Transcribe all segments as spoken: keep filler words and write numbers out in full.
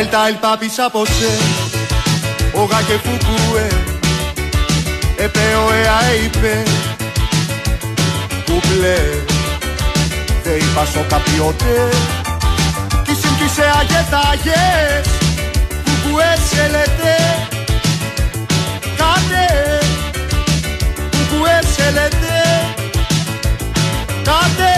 Έλτα el papi saposé, oga que fukue, επεοεαίπε, κουπλέ, δεν είπασο καπιότε, κι συμπτήσε αγεταγές, κουκουέ σελετέ, κάτε, κουκουέ σελετέ, κάτε.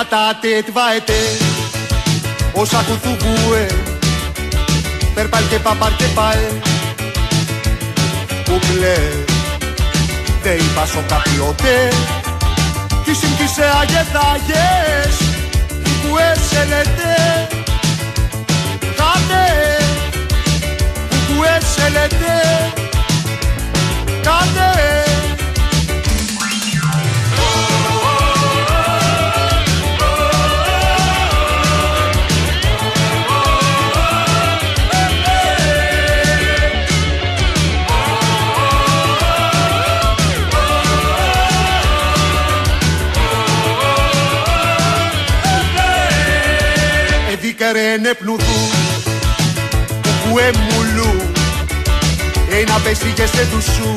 Ατάτε τβαετέ, όσα κουθουγκούε, περπαλ και παπαρ και παε, κουπλέ, δε είπασο καπιότε, κι συμπτήσε αγεταγές, κουκουέ σελετέ, κάτε, κουκουέ σελετέ, κάτε. Καρένε πνουδού, κουκουέ μουλού, ένα πεσίγε σε δουσού,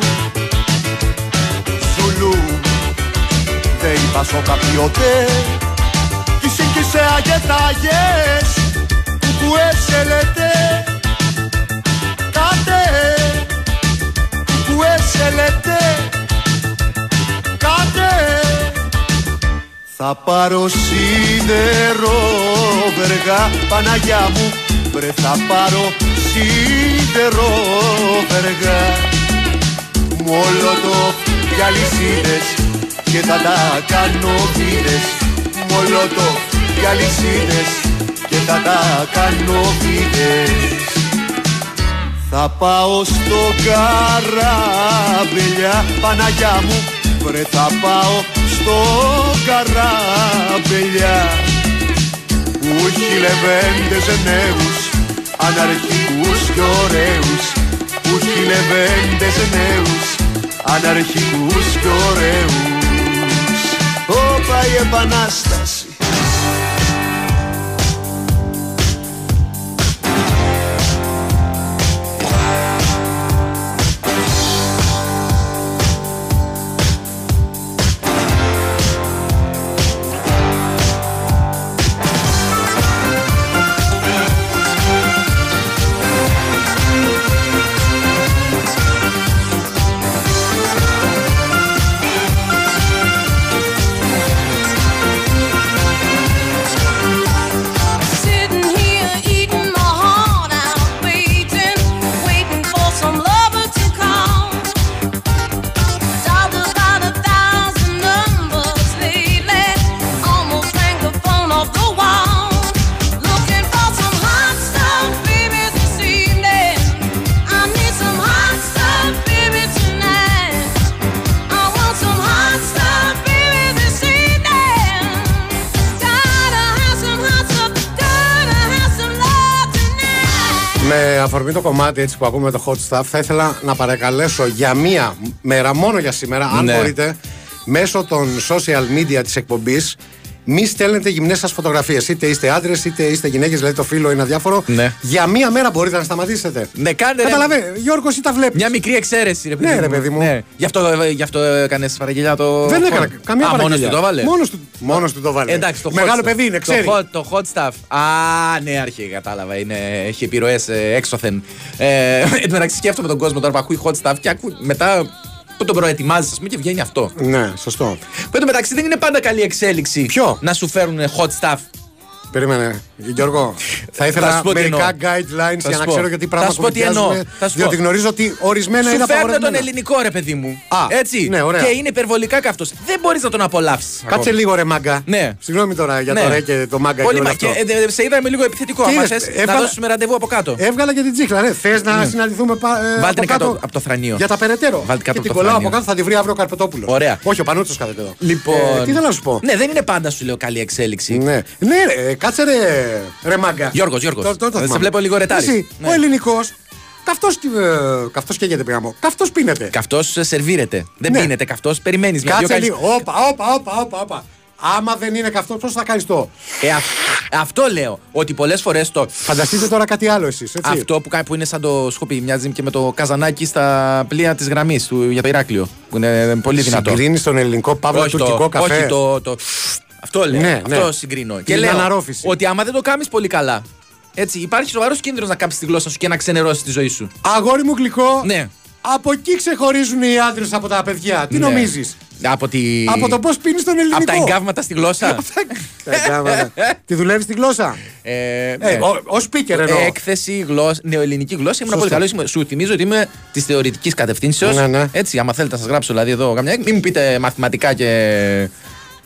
σουλού, δε είπασο καπιότε, κι σύγκυσε αγεταγές, κουκουέ σελετέ, κάτε, κουκουέ σελετέ, κάτε. Θα πάρω σίδερο, βεργά, Παναγιά μου, βρε θα πάρω σίδερο, βεργά. Μολοτοφ για αλυσίδες και θα τα κάνω φίδες. Μολοτοφ για αλυσίδες και θα τα κάνω φίδες. Θα πάω στο καράβιλια, Παναγιά μου, βρε θα πάω στο καράβελιά που έχει λεβέντες νέους, αναρχικούς και ωραίους, που έχει λεβέντες νέους, αναρχικούς και ωραίους. Όπα η Επανάσταση. Αφορμή το κομμάτι έτσι που ακούμε το hot stuff, θα ήθελα να παρακαλέσω για μία μέρα, μόνο για σήμερα, αν ναι. μπορείτε, μέσω των social media της εκπομπής, μη στέλνετε γυμνές σας φωτογραφίες. Είτε είστε άντρες, είτε είστε γυναίκες, δηλαδή το φύλλο είναι αδιάφορο. Ναι. Για μία μέρα μπορείτε να σταματήσετε. Ναι, κάντε. Καταλαβαίνετε, Γιώργος, ή τα βλέπεις. Μια μικρή εξαίρεση, ρε παιδί μου. Ναι, ρε παιδί μου. Ναι. Γι' αυτό, αυτό έκανε παραγγελιά το. Δεν έκανα καμία παραγγελιά. Μόνος του το βάλε. Μόνος του το βάλε. Εντάξει, το μεγάλο παιδί είναι, ξέρει. Το hot, το hot stuff. Α, ναι, αρχή, κατάλαβα. Είναι, έχει επιρροές ε, έξωθεν. Ε, εν τω μεταξύ, σκέφτομαι τον κόσμο τώρα που ακούει hot stuff και ακού, μετά. Που τον προετοιμάζει, α πούμε, και βγαίνει αυτό. Ναι, σωστό. Εν τω μεταξύ, δεν είναι πάντα καλή εξέλιξη. Ποιο? Να σου φέρουν hot stuff. Περίμενε, Γιώργο. Θα ήθελα μερικά guidelines για να ξέρω γιατί πράγματα κουβεντιάζουμε. Διότι γνωρίζω ότι ορισμένα είναι απαγορευμένα. Σου φέρνε τον ελληνικό, ρε παιδί μου. Α, έτσι. Ναι, ωραία. Και είναι υπερβολικά καυτός. Δεν μπορείς να τον απολαύσεις. Κάτσε λίγο, ρε μάγκα. Ναι. Συγγνώμη τώρα για ναι. το ρε και το μάγκα. Πολύ μάγκα. Ε, σε είδαμε λίγο επιθετικό. Αν θες να δώσουμε ραντεβού από κάτω. Έβγαλα και την τσίχλα. Ναι. Θες να συναντηθούμε πάνω από το θρανείο. Για τα περαιτέρω. Και την κολλάω από κάτω, θα τη βρει αύριο ο Καρπετόπουλο. Ωραία. Όχι, ο Πανούτσο κάθεται εδώ. Λοιπόν. Τι θέλω να σου πω. Ναι, δεν είναι πάντα σου λέω καλή εξέλιξη. Ναι, κάτσε ρε, ρε μάγκα. Γιώργος, Γιώργος. Σε βλέπω λίγο ρετάρι. Εσύ, ναι. Ο ελληνικός Καυτός, καυτός καίγεται πηγαμό. Καυτός πίνεται. Καυτός σερβίρεται. Δεν ναι. πίνεται καυτός, περιμένεις μια δυο καλή. Όπα, όπα, όπα, όπα. Άμα δεν είναι καυτός, πώς θα κάνεις το. Ε, α, αυτό λέω. Ότι πολλές φορές το. Φανταστείτε τώρα κάτι άλλο εσείς. Έτσι. Αυτό που, που είναι σαν το σκουπί. Μοιάζει και με το καζανάκι στα πλοία της γραμμής για το Ηράκλειο. Που είναι πολύ δυνατό. Συγκρίνεις τον ελληνικό παύλα τουρκικό καφέ. Όχι το. το... Αυτό λέω. Ναι, αυτό ναι. συγκρίνω. Και λέω αναρρόφηση. Ότι άμα δεν το κάνεις πολύ καλά. Έτσι, υπάρχει σοβαρός κίνδυνος να κάψεις τη γλώσσα σου και να ξενερώσεις τη ζωή σου. Αγόρι μου γλυκό. Ναι. Από εκεί ξεχωρίζουν οι άντρες από τα παιδιά. Τι ναι. νομίζεις. Από, τη... από το πώς πίνεις τον ελληνικό. Από τα εγκάβματα στη γλώσσα. Τη δουλεύεις τη γλώσσα. Ε, ε, ναι. Ως speaker εννοώ. Έκθεση, γλώσσα, νεοελληνική γλώσσα. Ήμουν πολύ καλός. Σου θυμίζω ότι είμαι της θεωρητικής κατευθύνσεως. Ναι, ναι. Έτσι, άμα θέλετε να σας γράψω δηλαδή εδώ καμιά. Μην μου πείτε μαθηματικά και.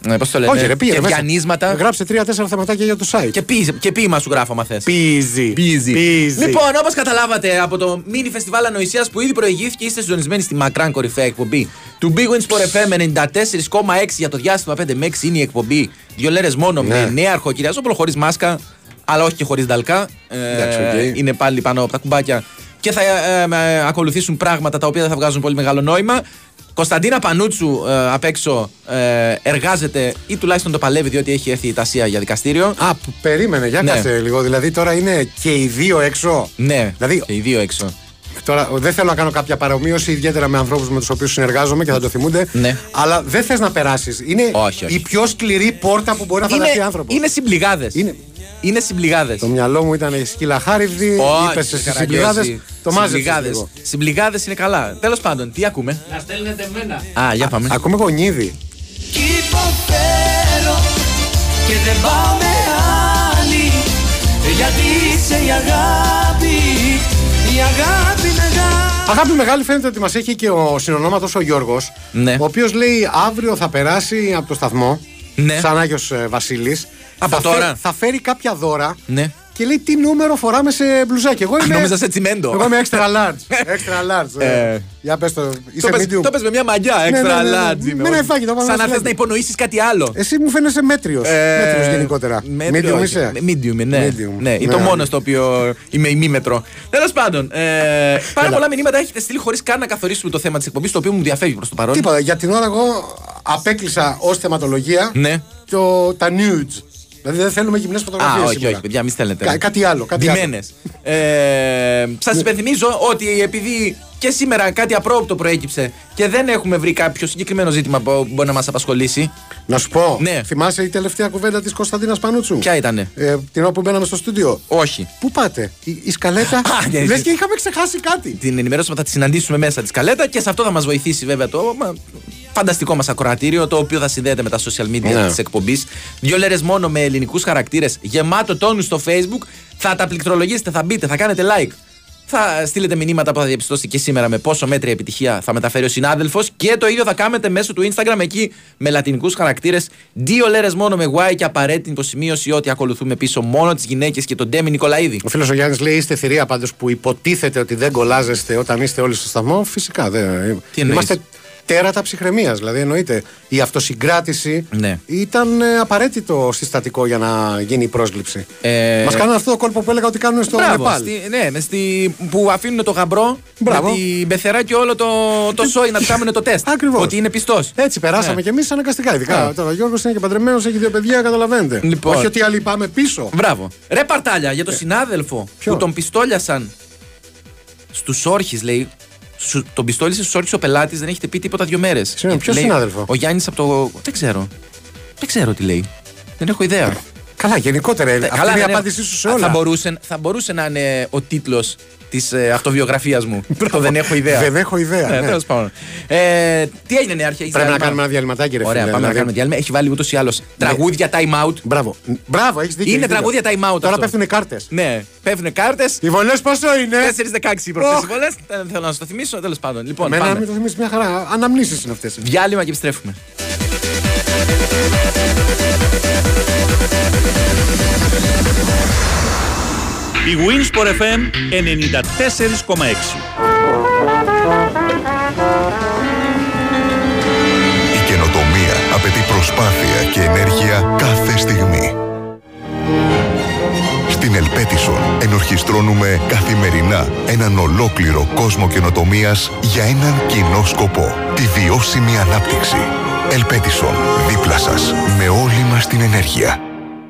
Ναι, πώς το λένε, όχι, ρε, πήγε, και διανύσματα. Γράψε τρία τέσσερα θεματάκια για το site. Και, πί, και ποίημα σου γράφω, άμα θες. Πίζει. Λοιπόν, όπως καταλάβατε από το μίνι φεστιβάλ ανοησίας που ήδη προηγήθηκε, είστε συντονισμένοι στη μακράν κορυφαία εκπομπή του Big Win Sport εφ εμ ενενήντα τέσσερα κόμμα έξι για το διάστημα πέντε με έξι. Είναι η εκπομπή. Δύο λέρες μόνο ναι. με νέαρχο κυριαζόπλο, χωρίς μάσκα, αλλά όχι και χωρίς νταλκά. Ε, okay. Είναι πάλι πάνω από τα κουμπάκια. Και θα ε, ε, ε, ακολουθήσουν πράγματα τα οποία δεν θα βγάζουν πολύ μεγάλο νόημα. Κωνσταντίνα Πανούτσου ε, απ' έξω ε, εργάζεται ή τουλάχιστον το παλεύει, διότι έχει έρθει η Τασία για δικαστήριο. Α, περίμενε, για ναι. κάθε λίγο. Δηλαδή τώρα είναι και οι δύο έξω. Ναι, δηλαδή, και οι δύο έξω. Τώρα δεν θέλω να κάνω κάποια παρομοίωση, ιδιαίτερα με ανθρώπους με τους οποίους συνεργάζομαι και θα το θυμούνται. Ναι. Αλλά δεν θες να περάσεις. Είναι όχι, όχι. η πιο σκληρή πόρτα που μπορεί να φανταστεί άνθρωπος. Είναι συμπληγάδες. Είναι... Είναι συμπληγάδες. Το μυαλό μου ήταν η σκύλα χάριβδη, oh, είπες στις συμπληγάδες, το μάζεψες. Συμπληγάδες είναι καλά. Τέλος πάντων, τι ακούμε. Να στέλνετε εμένα. Α, για πάμε. Α, ακούμε Γονίδη. Κυποφέρω και δεν πάμε άλλη, γιατί είσαι η αγάπη, η αγάπη μεγάλη. Αγάπη μεγάλη, φαίνεται ότι μας έχει και ο συνονόματος ο Γιώργος, ναι. ο οποίος λέει αύριο θα περάσει από το σταθμό. Ναι. Σαν Άγιος Βασίλης. Από θα, τώρα. Φέρ, θα φέρει κάποια δώρα ναι. και λέει τι νούμερο φοράμε σε μπλουζάκι. Εγώ είμαι. Νόμιζα σε τσιμέντο. Εγώ είμαι extra large. Extra large. ε. Για πες το. Το πες, το πες με μια μαγιά. Extra ναι, ναι, ναι, large. Ναι, ναι, ναι, εφάκι, το σαν να θες να υπονοήσεις κάτι άλλο. Εσύ μου φαίνεσαι μέτριος. Ε, μέτριος γενικότερα. Μέτριο, medium είσαι. Medium, ναι. Medium. Ναι. Ή ναι, το ναι. μόνο στο οποίο είμαι ημίμετρο. Τέλος πάντων. Ε, πάρα πολλά μηνύματα έχετε στείλει χωρίς καν να καθορίσουμε το θέμα της εκπομπής, το οποίο μου διαφεύγει προς το παρόν. Τίποτα. Για την ώρα εγώ απέκλεισα ως θεματολογία τα nudes. Δηλαδή δεν θέλουμε γυμνές φωτογραφίες. Α, όχι, σήμερα. όχι, παιδιά, μην στέλνετε. Κά, κάτι άλλο, κάτι Διμένες. άλλο. Ε, σας υπενθυμίζω ότι επειδή και σήμερα κάτι απρόοπτο προέκυψε και δεν έχουμε βρει κάποιο συγκεκριμένο ζήτημα που μπορεί να μας απασχολήσει. Να σου πω, ναι. θυμάσαι η τελευταία κουβέντα της Κωνσταντίνας Πανούτσου. Ποια ήτανε? Ε, την ώρα που μπαίναμε στο στούντιο. Όχι. Πού πάτε, η, η σκαλέτα. Λες και είχαμε ξεχάσει κάτι. Την ενημερώσαμε, θα τη συναντήσουμε μέσα τη σκαλέτα και σε αυτό θα μας βοηθήσει βέβαια το. Φανταστικό μας ακροατήριο, το οποίο θα συνδέεται με τα social media yeah. της εκπομπής. Δύο λέρες μόνο με ελληνικούς χαρακτήρες, γεμάτο τόνου στο Facebook. Θα τα πληκτρολογήσετε, θα μπείτε, θα κάνετε like. Θα στείλετε μηνύματα που θα διαπιστώσετε και σήμερα με πόσο μέτρια επιτυχία θα μεταφέρει ο συνάδελφος. Και το ίδιο θα κάνετε μέσω του Instagram εκεί με λατινικούς χαρακτήρες. Δύο λέρες μόνο με Y και απαραίτητη υποσημείωση ότι ακολουθούμε πίσω μόνο τις γυναίκες και τον Ντέμι Νικολαίδη. Ο φίλος ο Γιάννης λέει: είστε θηρία πάντως που υποτίθεται ότι δεν κολλάζεστε όταν είστε όλοι στο σταθμό. Φυσικά δεν. Τι είμαστε. Τέρατα ψυχραιμίας, δηλαδή εννοείται. Η αυτοσυγκράτηση ναι. ήταν ε, απαραίτητο συστατικό για να γίνει η πρόσληψη. Ε... Μας κάνουν αυτό το κόλπο που έλεγα ότι κάνουν στο Νεπάλ. Στη, ναι, στη, που αφήνουν το γαμπρό, μπράβο. Με την πεθερά και όλο το, το σόι να του κάνουν το τεστ. Ακριβώς. Ότι είναι πιστός. Έτσι περάσαμε ναι. κι εμείς αναγκαστικά. Ειδικά ναι. τώρα ο Γιώργος είναι και παντρεμένος, έχει δύο παιδιά, καταλαβαίνετε. Λοιπόν. Όχι ότι άλλοι πάμε πίσω. Μπράβο. Ρε παρτάλια για τον ε. συνάδελφο ποιο? Που τον πιστόλιασαν στους όρχες, λέει. Σου, τον πιστόλισε στους όρχες ο πελάτης, δεν έχετε πει τίποτα δύο μέρες. Συγγνώμη, ποιος συνάδελφο? Ο Γιάννης από το. Δεν ξέρω. Δεν ξέρω τι λέει. Δεν έχω ιδέα. Καλά, γενικότερα. Αυτή είναι η απάντησή σου σε όλα. Θα μπορούσε, θα μπορούσε να είναι ο τίτλος της ε, αυτοβιογραφίας μου. Το δεν έχω ιδέα. Δεν έχω ιδέα. Ναι, ναι. Τέλος πάντων. Ε, τι έγινε, Νεάρχη? Πρέπει να κάνουμε ένα διαλυματάκι, ρε φίλε. Ωραία, πάμε δηλαδή. να κάνουμε διάλειμμα. Έχει βάλει ούτως ή άλλως ναι. τραγούδια time out. Μπράβο. Μπράβο, έχεις δίκιο. Είναι τραγούδια time out. Τώρα αυτό. Πέφτουνε κάρτες. Ναι, πέφτουνε κάρτες. Οι βολές πόσο είναι? τέσσερα δεκαέξι οι προχθές βολές. Δεν θέλω να σου το θυμίσω. Τέλος πάντων. Λοιπόν, πάμε. Εμένα μην το θυμίσεις μια χαρά. Αναμνήσεις είναι αυτές. Διάλειμμα και επιστρέφουμε. Η Winsport εφ εμ ενενήντα τέσσερα κόμμα έξι. Η καινοτομία απαιτεί προσπάθεια και ενέργεια κάθε στιγμή. Στην Ελπέτισον ενορχιστρώνουμε καθημερινά έναν ολόκληρο κόσμο καινοτομίας για έναν κοινό σκοπό. Τη βιώσιμη ανάπτυξη. Ελπέτισον, δίπλα σας, με όλη μας την ενέργεια.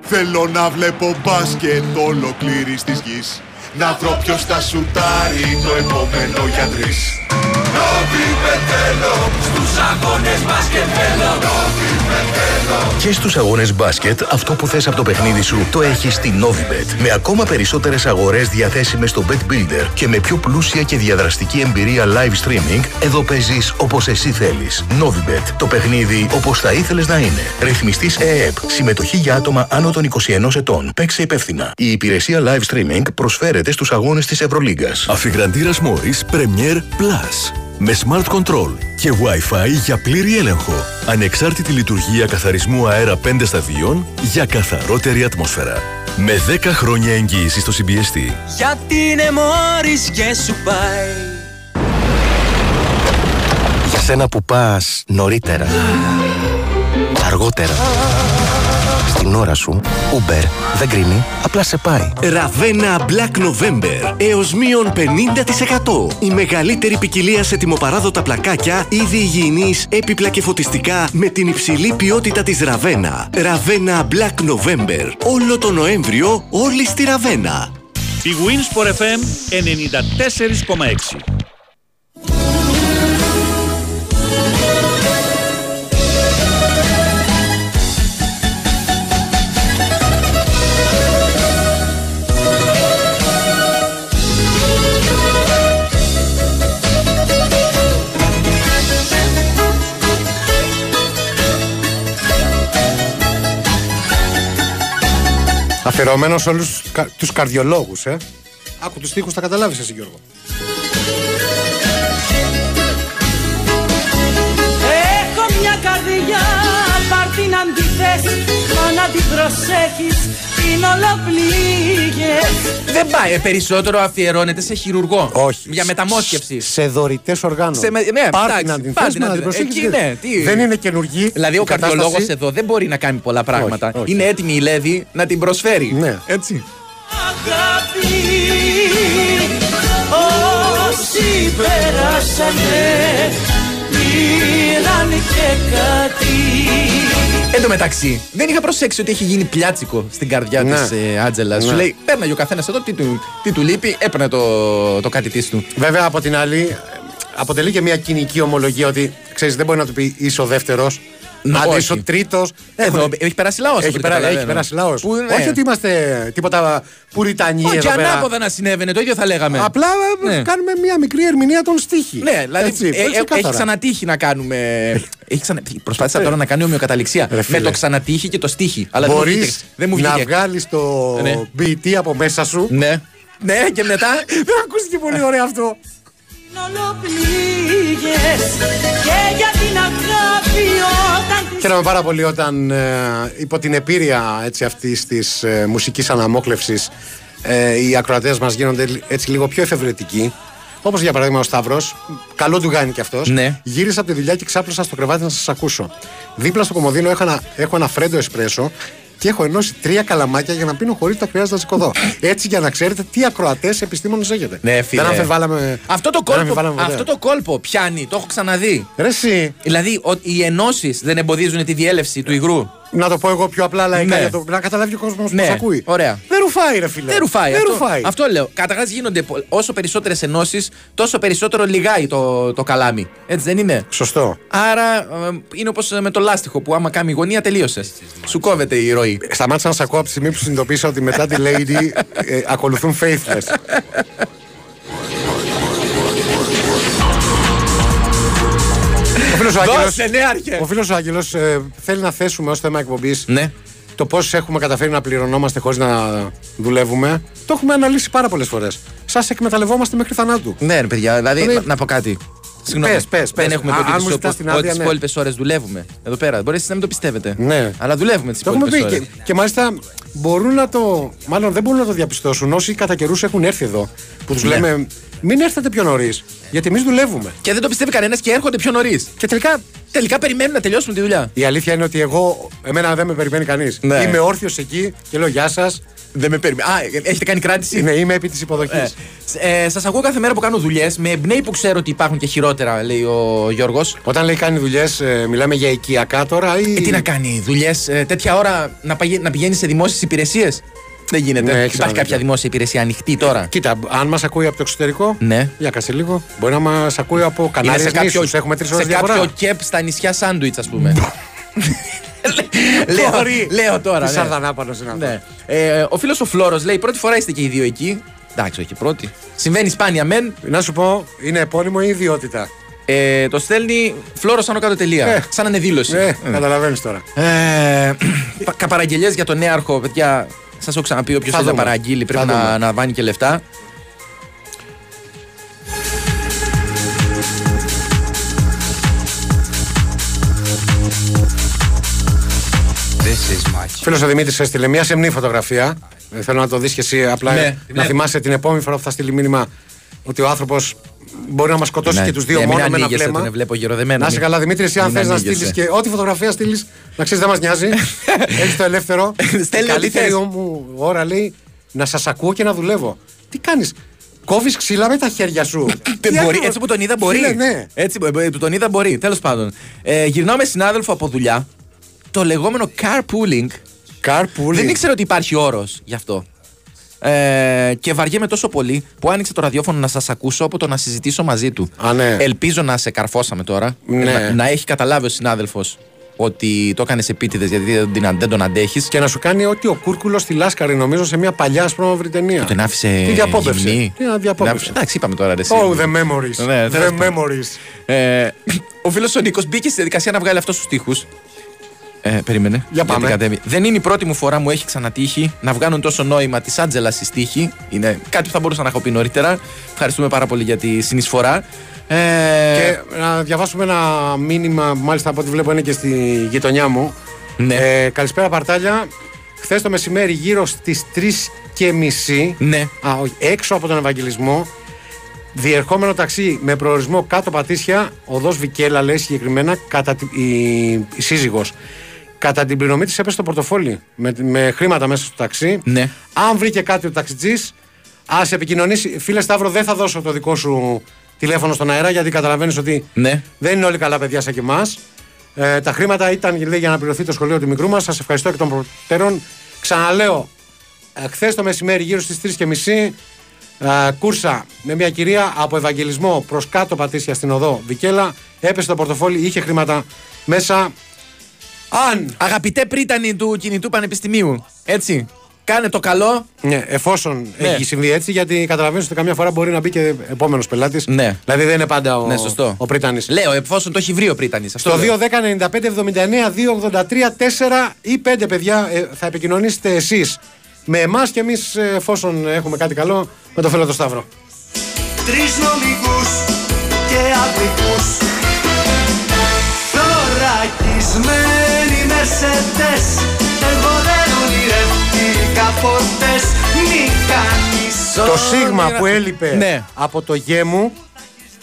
Θέλω να βλέπω μπάσκετ ολοκλήρης της γης. Να βρω ποιος θα σουτάρει το επόμενο για τρεις. Το θέλω, στους αγώνες μπάσκετ θέλω. Το θέλω. Και στους αγώνες μπάσκετ αυτό που θες από το παιχνίδι σου το έχεις στη Novibet. Με ακόμα περισσότερες αγορές διαθέσιμες στο Bet Builder και με πιο πλούσια και διαδραστική εμπειρία live streaming, εδώ παίζεις όπως εσύ θέλεις. Novibet, το παιχνίδι όπως θα ήθελες να είναι. Ρυθμιστής ΕΕΠ. Συμμετοχή για άτομα άνω των είκοσι ενός ετών. Παίξε υπεύθυνα. Η υπηρεσία live streaming προσφέρεται στους αγώνες της Ευρωλίγκας. Αφιγραντήρας Μόρις Premier Plus. Με Smart Control και Wi-Fi για πλήρη έλεγχο. Ανεξάρτητη λειτουργία καθαρισμού αέρα πέντε σταδίων για καθαρότερη ατμόσφαιρα. Με δέκα χρόνια εγγύηση στο σι μπι ες τι. Γιατί είναι Μόρις και σου πάει. Για σένα που πας νωρίτερα, αργότερα, στην ώρα σου, Uber δεν κρίνει, απλά σε πάει. Ραβένα Black November. Έως μείον πενήντα τοις εκατό. Η μεγαλύτερη ποικιλία σε τιμοπαράδοτα πλακάκια, είδη υγιεινής, έπιπλα και φωτιστικά με την υψηλή ποιότητα της Ραβένα. Ραβένα Black November. Όλο το Νοέμβριο, όλοι στη Ραβένα. Η Winsport εφ εμ ενενήντα τέσσερα κόμμα έξι. Αφιερωμένο σε όλους τους καρδιολόγους, ε. Άκου τους στίχους, θα καταλάβεις εσύ, Γιώργο. Έχω μια καρδιά, πάρ' την αντιθές, μα να την προσέχεις, είναι ολοπλήγες. Δεν πάει, περισσότερο αφιερώνεται σε χειρουργό. Όχι. Για μεταμόσχευση. Σε δωρητές οργάνων. Σε με, ναι, πάρ' την αντιθές, μα να την προσέχεις. Εκεί, ναι, τι... Δεν είναι καινούργοι. Δηλαδή ο καρδιολόγος εδώ δεν μπορεί να κάνει πολλά πράγματα. Όχι, όχι. Είναι έτοιμη η Λέδη να την προσφέρει. Ναι. Έτσι. Αγάπη, όσοι περάσανε, πήραν και κάτι. Εν τω μεταξύ, δεν είχα προσέξει ότι έχει γίνει πιάτσικο στην καρδιά της Άντζελα. Σου λέει, παίρναγε ο καθένας εδώ, τι του, τι του λείπει, έπαιρνε το, το κάτι της του. Βέβαια, από την άλλη, αποτελεί και μια κοινική ομολογία ότι, ξέρεις, δεν μπορεί να του πει είσαι ο δεύτερος. Αν είσαι ο τρίτος. Έχει περάσει λαός. Έχει περάσει λαός. Όχι ότι είμαστε τίποτα πουριτανοί. Όχι, ανάποδα να συνέβαινε, το ίδιο θα λέγαμε. Απλά κάνουμε μια μικρή ερμηνεία των στίχων. Ναι, δηλαδή έχει ξανατύχει να κάνουμε. Ξανα... Προσπάθησα ε, τώρα να κάνει ομοιοκαταληξία με το ξανατύχει και το στίχη. Αλλά μπορείς δεν μου να βγάλεις το ναι. μπι τι από μέσα σου. Ναι, ναι και μετά. Δεν ακούστηκε πολύ ωραίο αυτό. Χαίρομαι πάρα πολύ όταν ε, υπό την επίρρεια αυτής της ε, μουσικής αναμόκλευσης ε, οι ακροατές μας γίνονται έτσι λίγο πιο εφευρετικοί. Όπως για παράδειγμα ο Σταύρος, καλό του κάνει και αυτός. Ναι. Γύρισα από τη δουλειά και ξάπλωσα στο κρεβάτι να σας ακούσω. Δίπλα στο κομμωδίνο έχω ένα, έχω ένα φρέντο εσπρέσο και έχω ενώσει τρία καλαμάκια για να πίνω χωρίς να χρειάζεται να σηκωθώ. Έτσι για να ξέρετε τι ακροατές επιστήμονες έχετε. Ναι, φίλε. Δεν αμφιβάλαμε. Αυτό το κόλπο, αυτό το κόλπο πιάνει, το έχω ξαναδεί. Ρε εσύ. Δηλαδή ο, οι ενώσεις δεν εμποδίζουν τη διέλευση του υγρού. Να το πω εγώ πιο απλά, λαϊκά, ναι. για το, να καταλάβει ο κόσμος ναι. πώς ακούει. Ωραία. Δεν ρουφάει, ρε φίλε. Δεν ρουφάει. Δεν αυτό, αυτό λέω. Καταρχάς γίνονται όσο περισσότερες ενώσεις, τόσο περισσότερο λιγάει το, το καλάμι. Έτσι δεν είναι. Σωστό. Άρα ε, είναι όπως με το λάστιχο που άμα κάνει γωνία τελείωσε. Σου κόβεται η ροή. Σταμάτησα να σε ακούω από τη στιγμή που συνειδητοποίησα ότι μετά τη Lady ε, ακολουθούν faithless. Ο φίλος ο Άγγελος ε, θέλει να θέσουμε ως θέμα εκπομπής ναι. το πώς έχουμε καταφέρει να πληρωνόμαστε χωρίς να δουλεύουμε. Το έχουμε αναλύσει πάρα πολλές φορές. Σας εκμεταλλευόμαστε μέχρι θανάτου. Ναι, ρε παιδιά, δηλαδή Τώρα... να πω κάτι. Συγγνώμη, πες, πες, πες. δεν έχουμε το τίτλο ότι τις υπόλοιπες ώρες δουλεύουμε. Εδώ πέρα. Μπορείτε να μην το πιστεύετε. Ναι. Αλλά δουλεύουμε τις υπόλοιπες ώρες. Και, και μάλιστα μπορούν να το. Μάλλον δεν μπορούν να το διαπιστώσουν όσοι κατά καιρούς έχουν έρθει εδώ. Που τους ναι. λέμε, μην έρθετε πιο νωρίς. Γιατί εμείς δουλεύουμε. Και δεν το πιστεύει κανένας και έρχονται πιο νωρίς. Και τελικά, τελικά περιμένουν να τελειώσουν τη δουλειά. Η αλήθεια είναι ότι εγώ, εμένα δεν με περιμένει κανείς. Ναι. Είμαι όρθιος εκεί και λέω γεια σας. Δεν με παίρνει. Α, έχετε κάνει κράτηση. Ναι, είμαι επί της υποδοχής. Ε, ε, σας ακούω κάθε μέρα που κάνω δουλειές. Με εμπνέει που ξέρω ότι υπάρχουν και χειρότερα, λέει ο Γιώργος. Όταν λέει κάνει δουλειές, ε, μιλάμε για οικιακά τώρα ή. Ε, τι να κάνει, δουλειές ε, τέτοια ώρα να, παγε... να πηγαίνει σε δημόσιες υπηρεσίες. Δεν γίνεται. Ναι, υπάρχει κάποια δημόσια υπηρεσία ανοιχτή τώρα. Κοίτα, αν μας ακούει από το εξωτερικό. Ναι. Για κάτσε λίγο. Μπορεί να μας ακούει από Κανάρια. Σε κάποιο, έχουμε τρεις ώρες διαφορά. Κάποιο κεπ στα νησιά σάντουιτς, ας πούμε. Λέω, λέω τώρα. Τι σαρδανάπανο είναι αυτό. Ναι. Ε, ο φίλος ο Φλόρος λέει: πρώτη φορά είστε και οι δύο εκεί. Εντάξει, όχι πρώτη. Συμβαίνει σπάνια μεν. Να σου πω, είναι επώνυμο ή ιδιότητα. Ε, το στέλνει Φλόρος άνω κάτω τελεία. Ε, σαν ανεδήλωση. Ε, ε. Καταλαβαίνεις τώρα. Ε, Καπαραγγελιές για τον νέαρχο, παιδιά. Σας έχω ξαναπεί, όποιος θέλει να παραγγείλει πρέπει να, να βάνει και λεφτά. Φίλος ο Δημήτρης έστειλε μια σεμνή φωτογραφία. Ε, θέλω να το δεις και εσύ απλά, ναι, να ναι. θυμάσαι την επόμενη φορά που θα στείλει μήνυμα ότι ο άνθρωπος μπορεί να μας σκοτώσει, ναι, και τους δύο, ναι, μόνο με ένα βλέμμα. Να είσαι καλά, Δημήτρη, εσύ αν θες να στείλεις και ό,τι φωτογραφία στείλεις, να ξέρεις, δεν μας νοιάζει. Έχεις το ελεύθερο. Η καλύτερη μου ώρα, λέει, να σας ακούω και να δουλεύω. Τι κάνεις? Κόβεις ξύλα με τα χέρια σου. Μπορεί, έτσι που τον είδα μπορεί. Ναι. Έτσι που τον είδα μπορεί. Τέλος πάντων. Ε, γυρνάω με συνάδελφο από δουλειά. Το λεγόμενο carpooling. Carpooling. Δεν ήξερα ότι υπάρχει όρος γι' αυτό. Ε, και βαριέμαι τόσο πολύ που άνοιξε το ραδιόφωνο να σας ακούσω από το να συζητήσω μαζί του. Α, ναι. Ελπίζω να σε καρφώσαμε τώρα. Ναι. Να, να έχει καταλάβει ο συνάδελφος ότι το έκανες επίτηδες γιατί δεν, δεν τον αντέχεις. Και να σου κάνει ό,τι ο Κούρκουλος στη Λάσκαρη, νομίζω, σε μια παλιά ασπρόμαυρη ταινία. Τον άφησε. Τι διαπόμπευση. Εντάξει, είπαμε τώρα. Ρε, oh, the memories. Ναι, the memories. Ε, ο φίλος ο Νίκος μπήκε στη διαδικασία να βγάλει αυτός τους τοίχους. Ε, περίμενε. Για πάμε. Δεν είναι η πρώτη μου φορά, μου έχει ξανατύχει να βγάλουν τόσο νόημα τη Άντζελα στη στίχη. Είναι κάτι που θα μπορούσα να έχω πει νωρίτερα. Ευχαριστούμε πάρα πολύ για τη συνεισφορά. Ε... Και να διαβάσουμε ένα μήνυμα, μάλιστα από ό,τι βλέπω είναι και στη γειτονιά μου. Ναι. Ε, καλησπέρα, Παρτάλια. Χθες το μεσημέρι, γύρω στις τρεις και μισή, ναι. α, όχι, έξω από τον Ευαγγελισμό, διερχόμενο ταξί με προορισμό Κάτω Πατήσια, οδός Βικέλα, λέει συγκεκριμένα, κατά τη... η... η σύζυγος. Κατά την πληρωμή της έπεσε το πορτοφόλι με, με χρήματα μέσα στο ταξί. Ναι. Αν βρήκε κάτι ο ταξιτζής, ας επικοινωνήσει. Φίλε Σταύρο, δεν θα δώσω το δικό σου τηλέφωνο στον αέρα, γιατί καταλαβαίνεις ότι ναι. δεν είναι όλοι καλά παιδιά σαν και εμάς. Ε, τα χρήματα ήταν, λέει, για να πληρωθεί το σχολείο του μικρού μας. Σας ευχαριστώ εκ των προτέρων. Ξαναλέω, χθες το μεσημέρι, γύρω στις τρεις και μισή, ε, κούρσα με μια κυρία από Ευαγγελισμό προς Κάτω Πατήσια στην οδό Βικέλα. Έπεσε το πορτοφόλι, είχε χρήματα μέσα. Αν, αγαπητέ πρίτανη του κινητού πανεπιστημίου, έτσι, κάνε το καλό. Ναι, εφόσον ναι. έχει συμβεί έτσι, γιατί καταλαβαίνεις ότι καμιά φορά μπορεί να μπει και επόμενος πελάτης. Ναι. Δηλαδή δεν είναι πάντα ο, ναι, ο πρίτανης. Λέω, εφόσον το έχει βρει ο πρίτανης. Στο δύο ένα μηδέν εννιά πέντε εβδομήντα εννιά διακόσια ογδόντα τρία τέσσερα ή πέντε, παιδιά, ε, θα επικοινωνήσετε εσείς με εμάς και εμείς, εφόσον έχουμε κάτι καλό, με το φίλο το Σταύρο. Τρεις νομικούς και αγρικούς, θωρακισμένοι μερσεντές, εγώ δεν ονειρεύτηκα ποτέ, μη κάνεις. Το σίγμα που έλειπε ναι. από το γέμου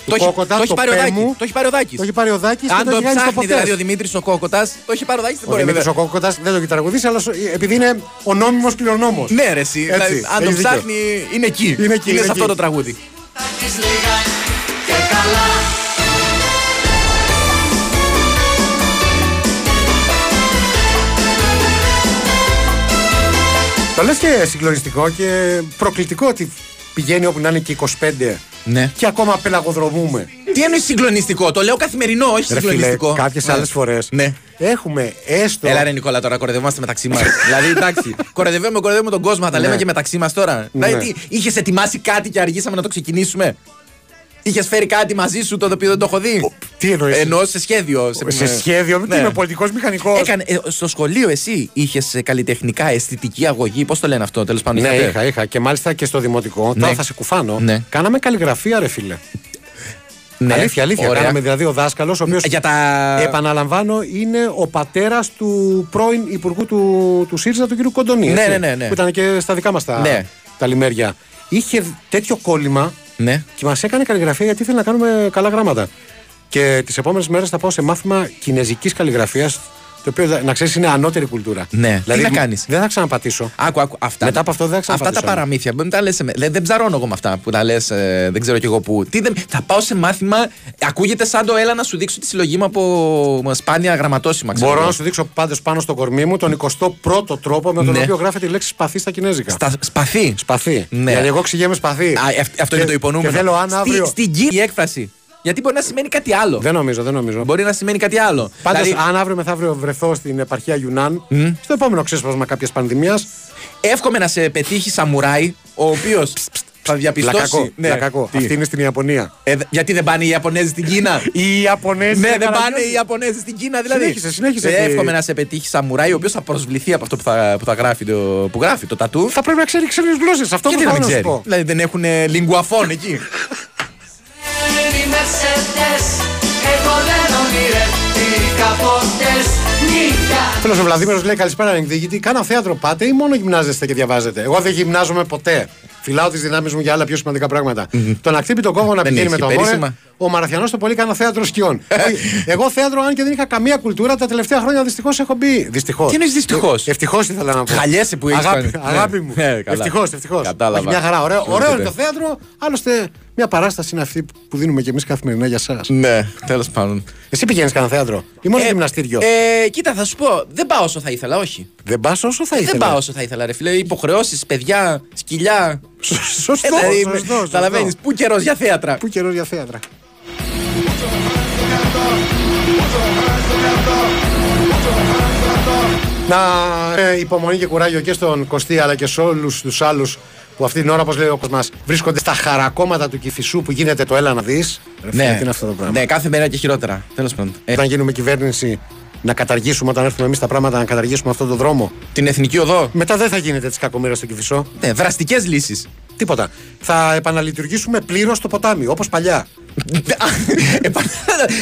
το έχει, Κόκοτα, το, το, το, πέμου, το έχει πάρει ο Δάκης. Το έχει πάρει ο Δάκης. Αν τον ψάχνει δηλαδή ο Δημήτρης ο Κόκοτας, το έχει πάρει ο Δάκης. Ο Δημήτρης ο Κόκοτας δεν το έχει τραγουδήσει, αλλά επειδή είναι ο νόμιμος πληρονόμος. Ναι, ρε, εσύ. Δηλαδή, αν τον ψάχνει, είναι εκεί. Είναι, εκεί, είναι, είναι σε αυτό το τραγούδι. Το λες και συγκλονιστικό και προκλητικό ότι πηγαίνει όπου να είναι και είκοσι πέντε ναι. και ακόμα πελαγοδρομούμε. Τι εννοείς συγκλονιστικό, το λέω καθημερινό, όχι ρε συγκλονιστικό. Φίλε, κάποιες ναι. άλλες φορές ναι. έχουμε έστω. Έλα ρε Νικόλα τώρα, κορεδευόμαστε μεταξύ μας. δηλαδή εντάξει, κορεδεύουμε, κορεδεύουμε τον κόσμο, τα λέμε ναι. και μεταξύ μας τώρα. Ναι. Δηλαδή είχες ετοιμάσει κάτι και αργήσαμε να το ξεκινήσουμε. Είχες φέρει κάτι μαζί σου, το οποίο δεν το έχω δει. Τι εννοείς? Εννοώ σε σχέδιο. Σε, σε σχέδιο, ναι. είμαι πολιτικός μηχανικός. Έκανε, ε, στο σχολείο εσύ είχες καλλιτεχνικά, αισθητική αγωγή, πώς το λένε αυτό, τέλος πάντων. Ναι, είχα, είχα. Και μάλιστα και στο δημοτικό. Ναι. Τώρα θα σε κουφάνω. Ναι. Κάναμε καλλιγραφία, ρε φίλε. Ναι. Αλήθεια, αλήθεια. Ωραία. Κάναμε δηλαδή ο δάσκαλος, ο οποίος. Για τα... Επαναλαμβάνω, είναι ο πατέρας του πρώην υπουργού του, του ΣΥΡΙΖΑ, του κ. Κοντονή. Ναι, ναι, ναι, ναι. Που ήταν και στα δικά μας τα, ναι. τα λιμέρια. Είχε τέτοιο κόλλημα. Ναι. Και μας έκανε καλλιγραφία γιατί ήθελε να κάνουμε καλά γράμματα. Και τις επόμενες μέρες θα πάω σε μάθημα κινεζικής καλλιγραφίας Το οποίο, να ξέρεις, είναι ανώτερη κουλτούρα. Ναι. Δηλαδή, τι να κάνεις. Δεν θα ξαναπατήσω. Άκου, άκου, αυτά. Μετά από αυτό δεν θα ξαναπατήσω. Αυτά τα παραμύθια. Τα λες, δεν, δεν ψαρώνω εγώ με αυτά που τα λες, ε, δεν ξέρω κι εγώ πού. Τι, δεν, θα πάω σε μάθημα. Ακούγεται σαν το έλα να σου δείξω τη συλλογή μου από σπάνια γραμματόσημα. Ξέρω. Μπορώ να σου δείξω πάντως πάνω στο κορμί μου τον εικοστό πρώτο τρόπο με τον ναι. οποίο γράφεται η λέξη σπαθί στα κινέζικα. Στα, σπαθί. Σπαθί. Ναι. Γιατί εγώ ξηγέμαι σπαθί. Α, αυτό είναι το υπονοούμενο. Στην κύρια έκφραση. Γιατί μπορεί να σημαίνει κάτι άλλο. Δεν νομίζω, δεν νομίζω. Μπορεί να σημαίνει κάτι άλλο. Πάντως, δηλαδή, αν αύριο μεθαύριο βρεθώ στην επαρχία Γιουνάν, mm. στο επόμενο ξέσπασμα κάποιας πανδημίας, εύχομαι να σε πετύχει σαμουράι, ο οποίος θα διαπιστώσει. Λακακό. Ναι. Λακακό. Αυτή είναι στην Ιαπωνία. Ε, γιατί δεν πάνε οι Ιαπωνέζοι στην Κίνα. Οι Ιαπωνέζοι. Ναι, δεν πάνε οι Ιαπωνέζοι στην Κίνα, δηλαδή. Συνέχισε, συνέχισε. Εύχομαι να σε πετύχει σαμουράι, ο οποίος θα προσβληθεί από αυτό που, θα, που, θα γράφει, το, που γράφει το τατού. Θα πρέπει να ξέρει ξένες γλώσσες. Αυτό που θα ξέρει. Δηλαδή δεν έχουν λιγκουαφών εκεί. Φίλος ο Βλαδίμηρος λέει καλησπέρα εκδηγητή. Κάνω θέατρο πάτε ή μόνο γυμνάζεστε και διαβάζετε? Εγώ δεν γυμνάζομαι ποτέ. Φυλάω τις δυνάμεις μου για άλλα πιο σημαντικά πράγματα. Mm-hmm. Τον Ακτύπη τον κόβω να πηγαίνει με τον Μόρε. Ο Μαραθιανός το πολύ κάνα θέατρο σκιών. Εγώ θέατρο, αν και δεν είχα καμία κουλτούρα, τα τελευταία χρόνια δυστυχώς έχω μπει. Δυστυχώς. Τι είναι δυστυχώς? Ευτυχώς ήθελα να πω. Χαλιέσαι που έχεις. Αγάπη, αγάπη μου. Ευτυχώς, ευτυχώς. Κατάλαβα. Μια χαρά. Ωραίο, ωραίο είναι το θέατρο. Άλλωστε, μια παράσταση είναι αυτή που δίνουμε κι εμείς καθημερινά για εσάς. Ναι, τέλος πάντων. Εσύ πηγαίνεις κανένα θέατρο ή μόνο ε, γυμναστήριο? Ε, κοίτα, θα σου πω. Δεν πάω όσο θα ήθελα, όχι. Δεν πα όσο θα ήθελα. Δεν πάω όσο θα ήθελα, ρε φίλε. Υποχρεώσεις, παιδιά, σκυλιά. Σωστό, σωστό. Καταλαβαίνεις. Πού καιρός για θέατρα. Πού καιρός για θέατρα. Να ε, υπομονή και κουράγιο και στον Κωστή αλλά και σε όλους τους άλλους που αυτή την ώρα, όπως λέει ο κόσμος, βρίσκονται στα χαρακόμματα του Κηφισού που γίνεται το έλα να δεις. Ναι, τι είναι αυτό το πράγμα. Ναι, κάθε μέρα και χειρότερα. Τέλος πάντων. Ε. Όταν γίνουμε κυβέρνηση, να καταργήσουμε, όταν έρθουμε εμείς τα πράγματα, να καταργήσουμε αυτόν τον δρόμο. Την εθνική οδό. Μετά δεν θα γίνεται της κακομοίρας στο Κηφισό. Ναι, δραστικές λύσεις. Τίποτα. Θα επαναλειτουργήσουμε πλήρως το ποτάμι, όπως παλιά.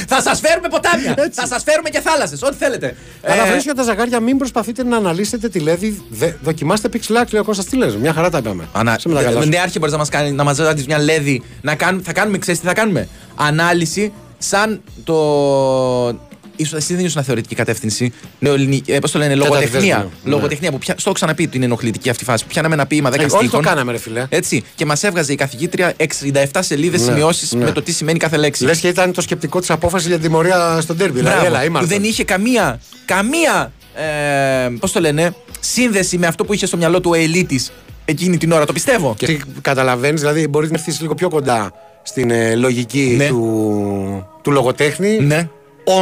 Θα σας φέρουμε ποτάμια. Έτσι. Θα σας φέρουμε και θάλασσες, ό,τι θέλετε. Αναφέρω για τα ζαγάρια, μην προσπαθείτε να αναλύσετε τη λέδη. Δε, δοκιμάστε Pixlax, λέω Κώστας, τι λες. Μια χαρά τα είπαμε. Ανα... Ναι, άρχιε μπορείς να μας κάνει, να μας ζητήσεις μια λέδη. Να κάνουμε, θα κάνουμε, ξέρεις τι θα κάνουμε. Ανάλυση σαν το. Εσύ δεν ήσουν θεωρητική κατεύθυνση. Ε, Πώς το λένε, λογοτεχνία. Λογοτεχνία που πια, στο ξαναπεί την ενοχλητική αυτή φάση. Πιάναμε ένα ποίημα δέκα στίχων. Όχι, το κάναμε, ρε φιλέ. Έτσι. Και μας έβγαζε η καθηγήτρια εξήντα επτά σελίδες σημειώσεις με το τι σημαίνει κάθε λέξη. Λες και ήταν το σκεπτικό της απόφασης για την τιμωρία στον ντέρμπι. Που δεν είχε καμία. Καμία. Ε, Πώς το λένε, σύνδεση με αυτό που είχε στο μυαλό του ο Ελίτης εκείνη την ώρα. Το πιστεύω. Και τι καταλαβαίνεις, δηλαδή μπορεί να έρθει λίγο πιο κοντά στην ε, λογική του λογοτέχνη.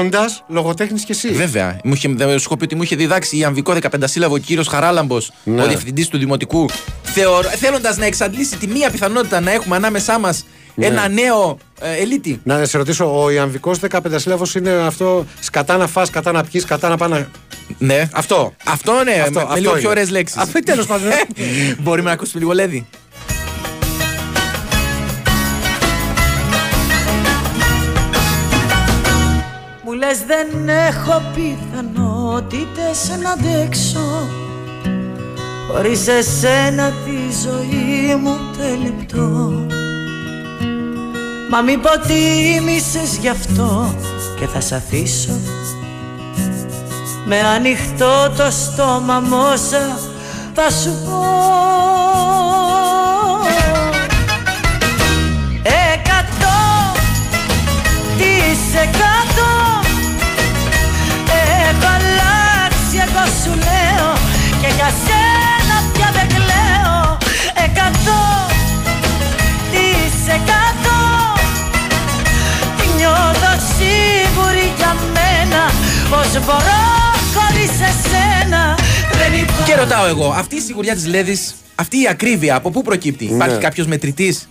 Όντας λογοτέχνης κι εσύ. Βέβαια. Μου είχε, δε, σου έχω πει ότι μου είχε διδάξει η αμβικό δεκαπεντασύλλαβο κύριος Χαράλαμπος, ναι. ο διευθυντής του Δημοτικού, θεωρ, θέλοντας να εξαντλήσει τη μία πιθανότητα να έχουμε ανάμεσά μας ναι. ένα νέο ε, ελίτη. Να σε ρωτήσω, ο Ιαμβικός δεκαπεντασύλλαβος είναι αυτό σκατά να φας, κατά να πιείς, κατά να πάνε. Ναι. Αυτό. Αυτό ναι. Αυτό, με αυτό λίγο είναι. Πιο ωραίες λέξεις. Αυτό τέλος πάντων. Μπορούμε να ακούσουμε λίγο λέδι. Δεν έχω πιθανότητες να αντέξω. Χωρίς εσένα τη ζωή μου τελειπτώ. Μα μη ποτίμησες γι' αυτό και θα σ' αφήσω. Με ανοιχτό το στόμα μόσα θα σου πω. Εκατό, τις εκατό. Εγώ σου λέω και για σένα πια δεν κλαίω. Εκατό της εκατό. Τι νιώθω σίγουρη για μένα, πως μπορώ χωρίς εσένα. Και ρωτάω εγώ, αυτή η σιγουριά της λέδης, αυτή η ακρίβεια από πού προκύπτει? Ναι. Υπάρχει κάποιος μετρητής?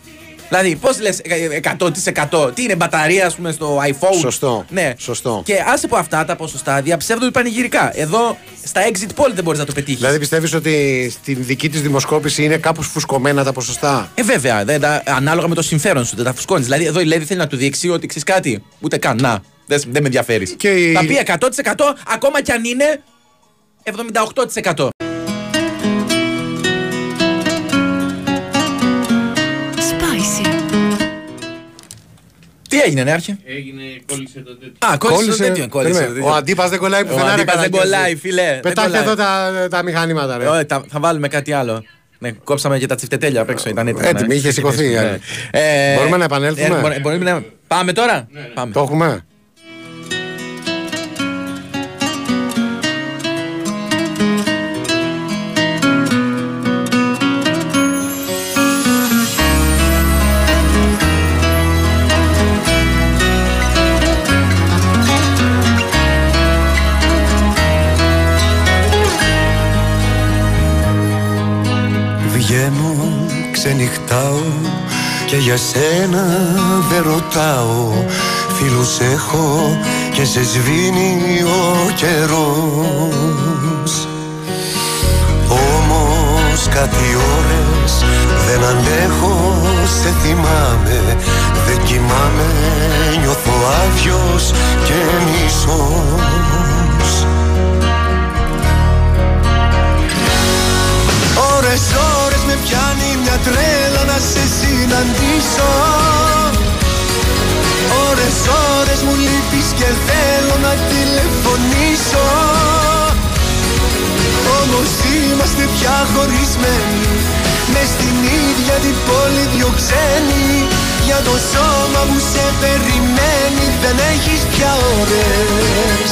Δηλαδή, πώς λες εκατό τοις εκατό, τι είναι μπαταρία, ας πούμε, στο iPhone. Σωστό. Ναι. Σωστό. Και άσε από αυτά τα ποσοστά διαψεύδονται πανηγυρικά. Εδώ στα exit poll δεν μπορείς να το πετύχεις. Δηλαδή, πιστεύεις ότι στην δική της δημοσκόπηση είναι κάπως φουσκωμένα τα ποσοστά? Ε, βέβαια. Δεν τα, ανάλογα με το συμφέρον σου, δεν τα φουσκώνεις. Δηλαδή, εδώ η Λέδη θέλει να του δείξει ότι ξέρεις κάτι. Ούτε καν. Να. Δεν, δεν με ενδιαφέρει. Η... Θα πει εκατό τοις εκατό ακόμα κι αν είναι εβδομήντα οκτώ τοις εκατό. Τι έγινε, Νέαρχε? Έγινε, κόλλησε το τέτοιο. Α, κόλλησε το τέτοιο. Ο Αντίπας δεν κολλάει πουθενά. Ο Αντίπας δεν κολλάει, φίλε. Πετάχτε εδώ τα μηχανήματα, ρε. Θα βάλουμε κάτι άλλο. Ναι, κόψαμε και τα τσιφτετέλια απ' έξω. Ήταν έτοιμα. Έτοιμοι, είχε σηκωθεί. Ναι. Ε, μπορούμε να επανέλθουμε. Ε, μπορούμε να... Πάμε τώρα. Ναι, ναι. Πάμε. Το έχουμε. Ξενυχτάω και για σένα δεν ρωτάω. Φίλους έχω και σε σβήνει ο καιρός. Όμως κάτι ώρες δεν αντέχω, σε θυμάμαι. Δεν κοιμάμαι, νιώθω άδειος και μισός. Ώρες, ώρες με πιάνει μια τρέλα να σε συναντήσω. Ώρες, ώρες μου λείπεις και θέλω να τηλεφωνήσω. Όμως είμαστε πια χωρισμένοι, μες στην ίδια την πόλη δυο ξένοι. Για το σώμα που σε περιμένει δεν έχεις πια ώρες.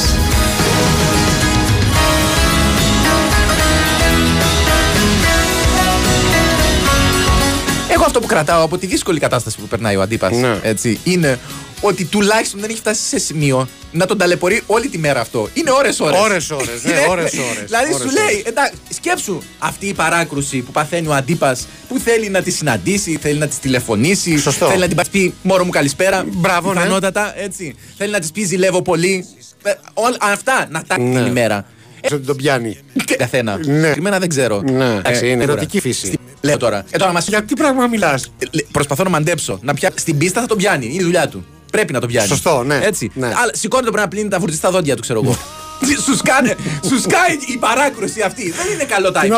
Εγώ αυτό που κρατάω από τη δύσκολη κατάσταση που περνάει ο Αντίπας, ναι, έτσι, είναι ότι τουλάχιστον δεν έχει φτάσει σε σημείο να τον ταλαιπωρεί όλη τη μέρα αυτό. Είναι ώρες-ώρες. Ώρες-ώρες, ναι, ώρες-ώρες. Δηλαδή ώρες, σου λέει, ώρες. Εντάξει, σκέψου αυτή η παράκρουση που παθαίνει ο Αντίπας, που θέλει να τη συναντήσει, θέλει να τη τηλεφωνήσει, σωστό, θέλει να την πει μόρο μου καλησπέρα. Μπράβο, πιθανότατα, ναι, έτσι. Θέλει να τη πει ζηλεύω πολύ. Όλα αυτά να τα κάνει, ναι, την ημέρα. Ε, τον πιάνει. Καθένα. Συγκεκριμένα δεν ξέρω. Εντάξει, είναι ερωτική φύση. Λέω τώρα. Ε, τώρα μας... Για τι πράγμα μιλάς? Προσπαθώ να μαντέψω. Να πια... Στην πίστα θα τον πιάνει. Είναι η δουλειά του. Πρέπει να τον πιάνει. Σωστό, ναι. Έτσι. Ναι. Αλλά σηκώνει το πράγμα να πλύνει τα φουρτιστά δόντια του, ξέρω εγώ. Σου σκάνε, σου σκάει η παράκρουση αυτή. Δεν είναι καλό timing.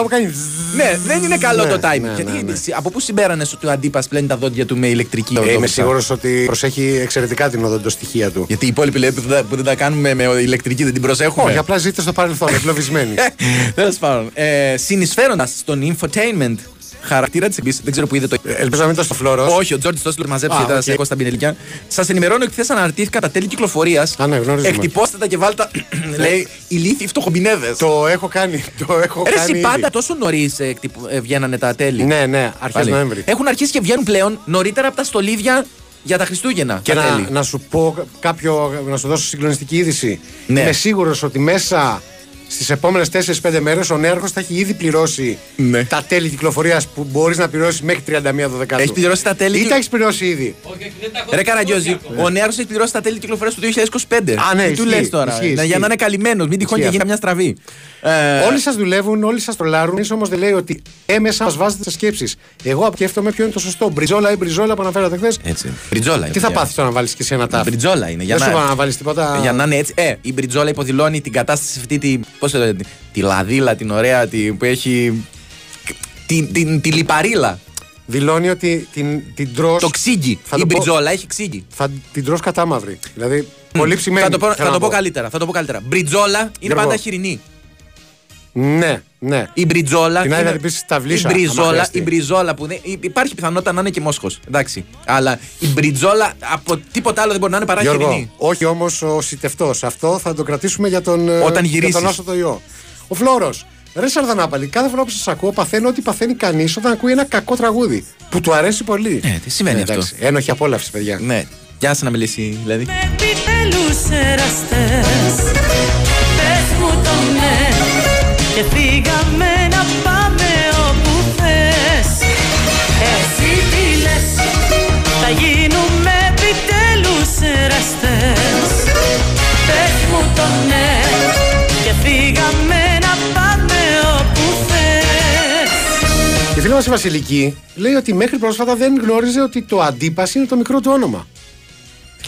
Ναι, δεν είναι καλό, ναι, το timing. Ναι, γιατί ναι, ναι. Από πού συμπέρανε ότι ο Αντίπας πλένει τα δόντια του με ηλεκτρική οδοντοστοιχεία? Είμαι σίγουρος ότι προσέχει εξαιρετικά την οδοντοστοιχεία του. Γιατί οι υπόλοιποι λέει, που, δεν, που δεν τα κάνουμε με ηλεκτρική δεν την προσέχουμε. Όχι, απλά ζείτε στο παρελθόν, εκλοβισμένοι. Τέλος πάντων. Συνεισφέροντας στον infotainment χαρακτήρα τη εκπομπή, δεν ξέρω που είδε το. Ελπίζω να μην ήταν στο Φλόρο. Όχι, ο Τζόρτζ Τόσλερ μαζέψει ah, okay. τα σέκο στα πινελικιά. Σας ενημερώνω ότι χθες αναρτήθηκα τα τέλη κυκλοφορίας. Ah, ναι, εκτυπώστε τα και βάλτε. Λέει ηλίθιοι φτωχομπινέδες. Το έχω κάνει. Το έχω Ρε, κάνει. Εσύ πάντα τόσο νωρίς ε, ε, βγαίνανε τα τέλη. Ναι, ναι, αρχές Νοέμβρη. Έχουν αρχίσει και βγαίνουν πλέον νωρίτερα από τα στολίδια για τα Χριστούγεννα. Και τα να, τέλη. Να σου πω κάποιο, να σου δώσω συγκλονιστική είδηση. Ναι. Είμαι σίγουρος ότι μέσα στις επόμενες τέσσερις πέντε μέρες ο Νέαρχος θα έχει ήδη πληρώσει, ναι, τα τέλη κυκλοφορίας που μπορείς να πληρώσεις μέχρι τριάντα μία Δεκεμβρίου. Έχει πληρώσει τα τέλη. Ή τα έχει πληρώσει ήδη? Όχι, δεν τα έχω πληρώσει. Ρε Καραγκιόζη, ο Νέαρχος έχει πληρώσει τα τέλη κυκλοφορίας του δύο χιλιάδες είκοσι πέντε. Α, ναι, τι του λες τώρα? Ισχύ, ισχύ. Για να είναι καλυμμένος, μην τυχόν και γίνει μια στραβή. Ε... Όλοι σας δουλεύουν, όλοι σας τρολάρουν. Εμείς όμως δεν λέει ότι έμεσα μας βάζετε σκέψεις. Εγώ αποκέφτομαι ποιο είναι το σωστό. Μπριζόλα ή μπριζόλα που αναφέρατε χθες. Έτσι. Μπριζόλα. Τι θα πάθεις τώρα να βάλεις και εσύ ένα τάφ? Μπριζόλα είναι. Για δεν να... σου να βάλεις τίποτα. Για να είναι έτσι. Ε, η μπριζόλα υποδηλώνει την κατάσταση αυτή. Τη... Πώς το λέτε, τη λαδίλα, την ωραία, τη... που έχει. Την, την, τη λιπαρίλα. Δηλώνει ότι την, την τρως. Το ξύγκι. Θα η μπριζόλα έχει ξύγκι. Θα την τρως κατάμαυρη. Δηλαδή. Πολύ ψημένη. Θα το πω καλύτερα. Μπριζόλα είναι πάντα χοιρινή. Ναι, ναι. Η μπριζόλα. Την άλλη θα την πει στα βλύσσα. Η μπριζόλα που δεν. Υπάρχει πιθανότητα να είναι και Μόσχος. Εντάξει. Αλλά η μπριζόλα από τίποτα άλλο δεν μπορεί να είναι παρά χοιρινή. Όχι όμως ο σιτευτός. Αυτό θα το κρατήσουμε για τον. Όταν γυρίσεις. Για τον άσο το ιό. Ο Φλόρος. Ρε Σαρδανάπαλη, κάθε φορά που σας ακούω παθαίνω ότι παθαίνει κανείς όταν ακούει ένα κακό τραγούδι που του αρέσει πολύ. Ναι, τι σημαίνει αυτό? Ένοχη απόλαυση, παιδιά. Ναι. Γεια σα να μιλήσει δηλαδή. Και φύγαμε να πάμε όπου θες. Εσύ τι λες? Θα γίνουμε επιτέλους εραστές. Πες μου το ναι. Και φύγαμε να πάμε όπου θες. Η φίλη μας η Βασιλική λέει ότι μέχρι πρόσφατα δεν γνώριζε ότι το Αντίπας είναι το μικρό του όνομα.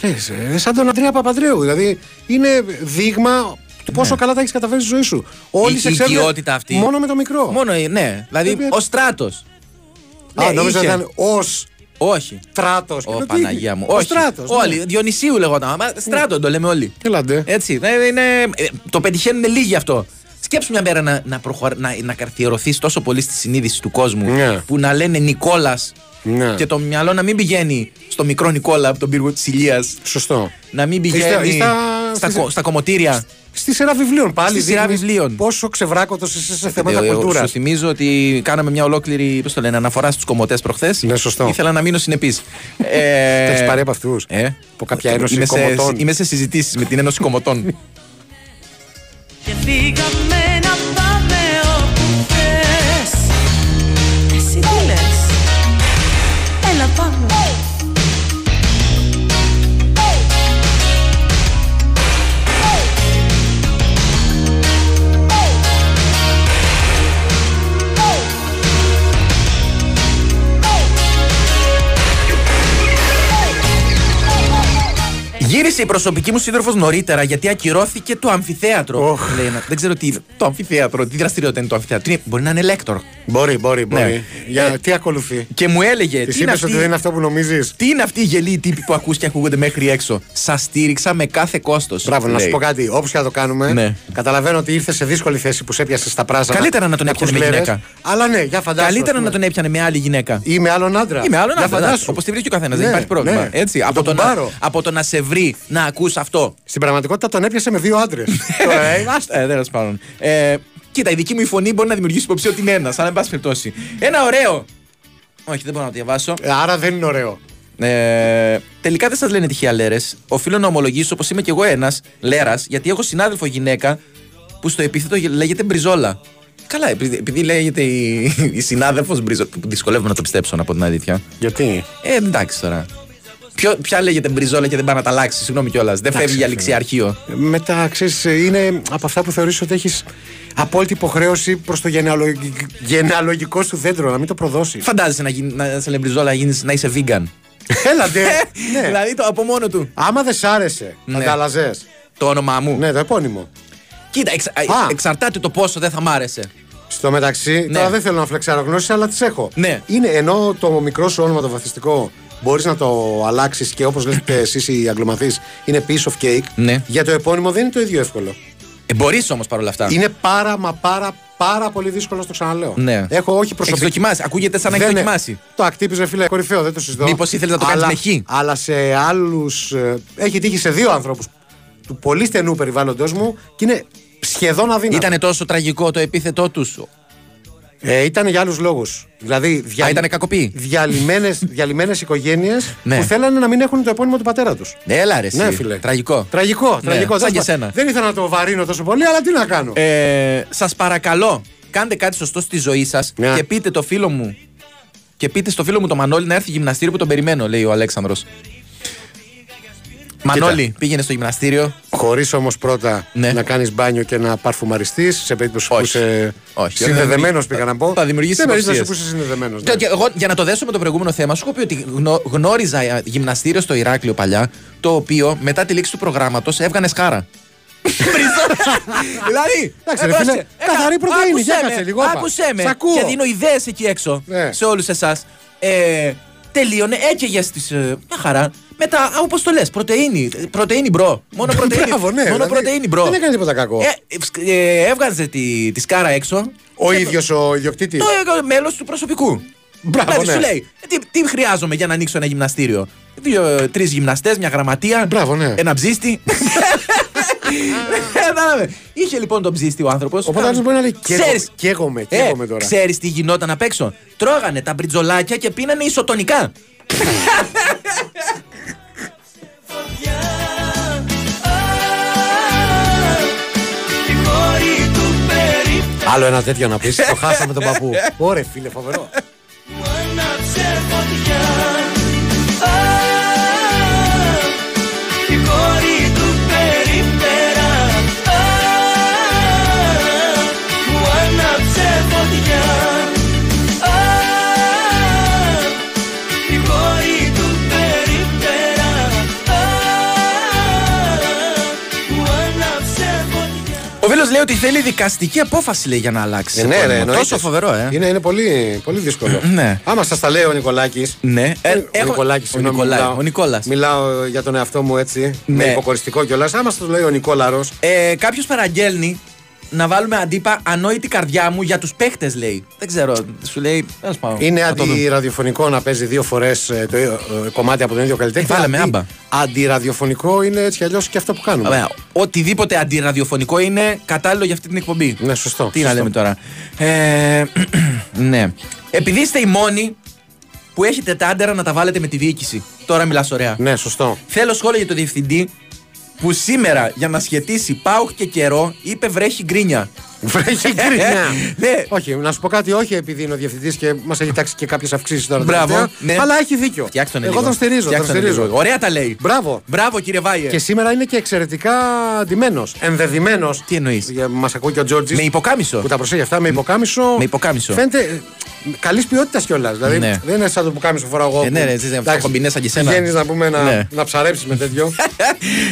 Λες, σαν τον Αντρέα Παπανδρέου. Δηλαδή είναι δείγμα... Πόσο, ναι, καλά τα έχεις καταφέρει στη ζωή σου. Όλη η οικειότητα αυτή. Μόνο με το μικρό. Μόνο, ναι. Δηλαδή, ο Στράτος. Ναι, νόμιζα ότι ήταν ως Όχι. Στράτος. Ω Παναγία μου. Ο Στράτος. Όλοι. Ναι. Διονυσίου λεγόταν. Στράτο το λέμε όλοι. Ελάτε. Έτσι. Είναι, το πετυχαίνουν λίγοι αυτό. Σκέψου μια μέρα να, να, προχω... να, να καρφιερωθεί τόσο πολύ στη συνείδηση του κόσμου ναι. που να λένε Νικόλας ναι. και το μυαλό να μην πηγαίνει στο μικρό Νικόλα από τον πύργο της Ηλίας. Σωστό. Να μην πηγαίνει στα, στα, στα, στα κομμωτήρια. Στη σειρά βιβλίων πάλι. Στη σειρά βιβλίων. Πόσο ξεβράκωτος είσαι σε θέματα κουλτούρα. Σου θυμίζω ότι κάναμε μια ολόκληρη πώς το λένε, αναφορά στους κομμωτές προχθές. Ναι, σωστό. Ήθελα να μείνω συνεπής. ε... Το έχεις πάρει από αυτούς. Ε? Από κάποια ένωση κομμωτών. Είμαι σε συζητήσεις με την Ένωση Κομμωτών. Και φύγαμε να πάμε όπου θες. Εσύ τι λες? Έλα πάμε. Γύρισε η προσωπική μου σύντροφος νωρίτερα γιατί ακυρώθηκε το αμφιθέατρο. Oh. Λέει, δεν ξέρω τι. Το αμφιθέατρο, τι δραστηριότητα είναι το αμφιθέατρο. Τι, μπορεί να είναι λέκτορο. Μπορεί, μπορεί, μπορεί. Ναι. Για, ε, τι ακολουθεί. Και μου έλεγε. Τη είπε ότι δεν είναι αυτό που νομίζεις. Τι είναι αυτοί οι γελοί τύποι που ακούς και ακούγονται μέχρι έξω. Σας στήριξα με κάθε κόστος. Μπράβο, λέει. Να σου πω κάτι. Όπως και να το κάνουμε. Ναι. Καταλαβαίνω ότι ήρθε σε δύσκολη θέση που σε έπιασε στα πράσινα. Καλύτερα να τον έπιανε με γυναίκα. Αλλά ναι, για φαντάζομαι. Καλύτερα να τον έπιανε με άλλη γυναίκα. Ή με άλλον άντρα. Ή με άλλον άντρα. Όπως τη βρήκε ο καθένας. Δεν υπάρχει πρόβλημα. Από το να σε βρει. Να ακούς αυτό. Στην πραγματικότητα τον έπιασε με δύο άντρες. Τέλος πάντων. Κοίτα, η δική μου φωνή μπορεί να δημιουργήσει υποψία ότι είναι ένας, αλλά εν πάση περιπτώσει. Ένα ωραίο. Όχι, δεν μπορώ να το διαβάσω. Άρα δεν είναι ωραίο. Τελικά δεν σας λένε τυχαία λέρες. Οφείλω να ομολογήσω πως είμαι κι εγώ ένας λέρας, γιατί έχω συνάδελφο γυναίκα που στο επίθετο λέγεται Μπριζόλα. Καλά, επειδή λέγεται η συνάδελφος Μπριζόλα. Δυσκολεύομαι να το πιστέψω, να πω την αλήθεια. Γιατί? Εντάξει τώρα. Ποιο, ποια λέγεται Μπριζόλα και δεν πάει να τα αλλάξει, συγγνώμη κιόλας. Δεν φεύγει για ληξιαρχείο. Μετά, ξέρεις, είναι από αυτά που θεωρείς ότι έχεις απόλυτη υποχρέωση προς το γενεαλογικ... γενεαλογικό σου δέντρο, να μην το προδώσεις. Φαντάζεσαι να, γι... να σε λένε Μπριζόλα γίνεις, να είσαι vegan. Έλατε. Ναι. Δηλαδή το από μόνο του. Άμα δεν σ' άρεσε, θα ναι. τα αλλαζές. Το όνομά μου. Ναι, το επώνυμο. Κοίτα, εξ... εξαρτάται το πόσο δεν θα μ' άρεσε. Στο μεταξύ, ναι. τώρα δεν θέλω να φλεξάρω γνώσεις, αλλά τις έχω. Ναι. Είναι ενώ το μικρό σου όνομα το βαθιστικό. Μπορείς να το αλλάξεις και όπως λέτε εσείς οι αγγλομαθείς είναι piece of cake. Ναι. Για το επώνυμο δεν είναι το ίδιο εύκολο. Ε, μπορείς όμως παρόλα αυτά. Είναι πάρα μα πάρα πάρα πολύ δύσκολο, στο ξαναλέω. Ναι. Έχω όχι προσωπικά. Έχεις δοκιμάσει. Ακούγεται σαν να έχεις δοκιμάσει. Το Ακτύπης, ρε φίλε, κορυφαίο, δεν το συζητώ. Μήπως ήθελες να το κάνεις με χ. Αλλά σε άλλους. Έχει τύχει σε δύο ανθρώπους του πολύ στενού περιβάλλοντος μου και είναι σχεδόν αδύνατο. Ήτανε τόσο τραγικό το επίθετό τους. Ε, ήταν για άλλους λόγους. Δηλαδή, δια... διαλυμένες, διαλυμένες οικογένειες ναι. που θέλανε να μην έχουν το επώνυμο του πατέρα τους. Έλα ρε, ναι, φίλε. Τραγικό. Τραγικό, ναι. τραγικό. Σαν και σένα. Δεν ήθελα να το βαρύνω τόσο πολύ, αλλά τι να κάνω. Ε, σας παρακαλώ, κάντε κάτι σωστό στη ζωή σας ναι. και πείτε το φίλο μου. Και πείτε στο φίλο μου το Μανώλη να έρθει γυμναστήριο που τον περιμένω, λέει ο Αλέξανδρος. Μανώλη, κοίτα, πήγαινε στο γυμναστήριο. Χωρίς όμως πρώτα ναι. να κάνεις μπάνιο και να παρφουμαριστείς. Σε περίπτωση που είσαι συνδεδεμένος, πήγα να πω. Θα δημιουργήσεις υποψίες. Που είσαι συνδεδεμένος. Ναι. Εγώ, για να το δέσω με το προηγούμενο θέμα, σου έχω πει ότι γνω, γνώριζα γυμναστήριο στο Ηράκλειο παλιά, το οποίο μετά τη λήξη του προγράμματος έβγανε σκάρα. Δηλαδή. Εντάξει, καθαρή πρωτεΐνη. Κάτσε λίγο. Άκουσέ με. Και δίνω ιδέες εκεί έξω σε όλους εσάς. Τελείωνε, έκαιγε στις. Μια χαρά. Μετά, όπως το λες, πρωτεΐνη. Πρωτεΐνη, μπρο. Μόνο πρωτεΐνη. Μπράβο, ναι, μόνο δηλαδή, πρωτεΐνη, μπρο. Δεν έκανε τίποτα κακό. Ε, ε, ε, έβγαζε τη, τη σκάρα έξω. Ο ίδιος το, ο ιδιοκτήτης. Το μέλος του προσωπικού. Μπράβο, δηλαδή, ναι. σου λέει, τι, τι χρειάζομαι για να ανοίξω ένα γυμναστήριο. Δύο, τρεις γυμναστές, μια γραμματεία. Μπράβο, ναι. Ένα ψίστη. Είχε λοιπόν τον ψίστη ο άνθρωπος. Οπότε άνθρωπος μπορεί να λέει καίγομαι, καίγομαι τώρα. Ξέρεις τι γινόταν απ' έξω? Τρώγανε τα μπριτζολάκια και πίνανε ισοτονικά. Άλλο ένα τέτοιο να πεις. Το χάσαμε τον παππού. Ωραία φίλε, φοβερό. Ο Βίλος λέει ότι θέλει δικαστική απόφαση λέει, για να αλλάξει. Ε, ναι, ναι, ναι, τόσο φοβερό, ε. Είναι, είναι πολύ, πολύ δύσκολο. Ναι. Άμα σας τα λέει ο Νικολάκης. Ναι. Ε, ο, έχω... Νικολάκης, ο, συγγνώμη, Νικολά... μιλάω, ο Νικόλας. Μιλάω για τον εαυτό μου έτσι. Ναι. Με υποκοριστικό κιόλας. Άμα σας το λέει ο Νικόλαρος. Ε, Κάποιο παραγγέλνει να βάλουμε αντίπα ανόητη καρδιά μου για τους παίχτες, λέει. Δεν ξέρω, σου λέει. Πάω, είναι αντιραδιοφωνικό να παίζει δύο φορές το κομμάτι από τον ίδιο καλλιτέχνη. Βάλαμε άμπα. Αντιραδιοφωνικό είναι έτσι αλλιώς και αυτό που κάνουμε. Άρα, οτιδήποτε αντιραδιοφωνικό είναι κατάλληλο για αυτή την εκπομπή. Ναι, σωστό. Τι σωστό. Να λέμε τώρα. Ε, ναι. Επειδή είστε οι μόνοι που έχετε τα άντερα να τα βάλετε με τη διοίκηση. Τώρα μιλάς ωραία. Ναι, σωστό. Θέλω σχόλια για το διευθυντή. Που σήμερα για να σχετίσει ΠΑΟΚ και καιρό είπε βρέχει γκρίνια. Βρέχει γκρίνια. Ναι. Όχι, να σου πω κάτι, όχι επειδή είναι ο διευθυντής και μας έχει τάξει και κάποιες αυξήσεις τώρα. Μπράβο. Ναι. Αλλά έχει δίκιο. Φτιάξτε τον εγώ τον στηρίζω. Τον στηρίζω. Ωραία τα λέει. Μπράβο. Μπράβο κύριε Βάιε. Και σήμερα είναι και εξαιρετικά ντυμένος. Ενδεδυμένος. Τι εννοείς. Μας ακούει και ο Τζόρτζης. Με υποκάμισο. Που τα προσέχει αυτά. Με υποκάμισο. Με υποκάμισο. Φαίνεται. Καλή ποιότητα κιόλα. Δηλαδή ναι. Δεν είναι σαν το που κάνει στο φορά εγώ. Ε, ναι, ρε, εσύ, εντάξει, κομπινές σαν και σένα. Βγαίνεις να πούμε να, ναι. να ψαρέψεις με τέτοιο.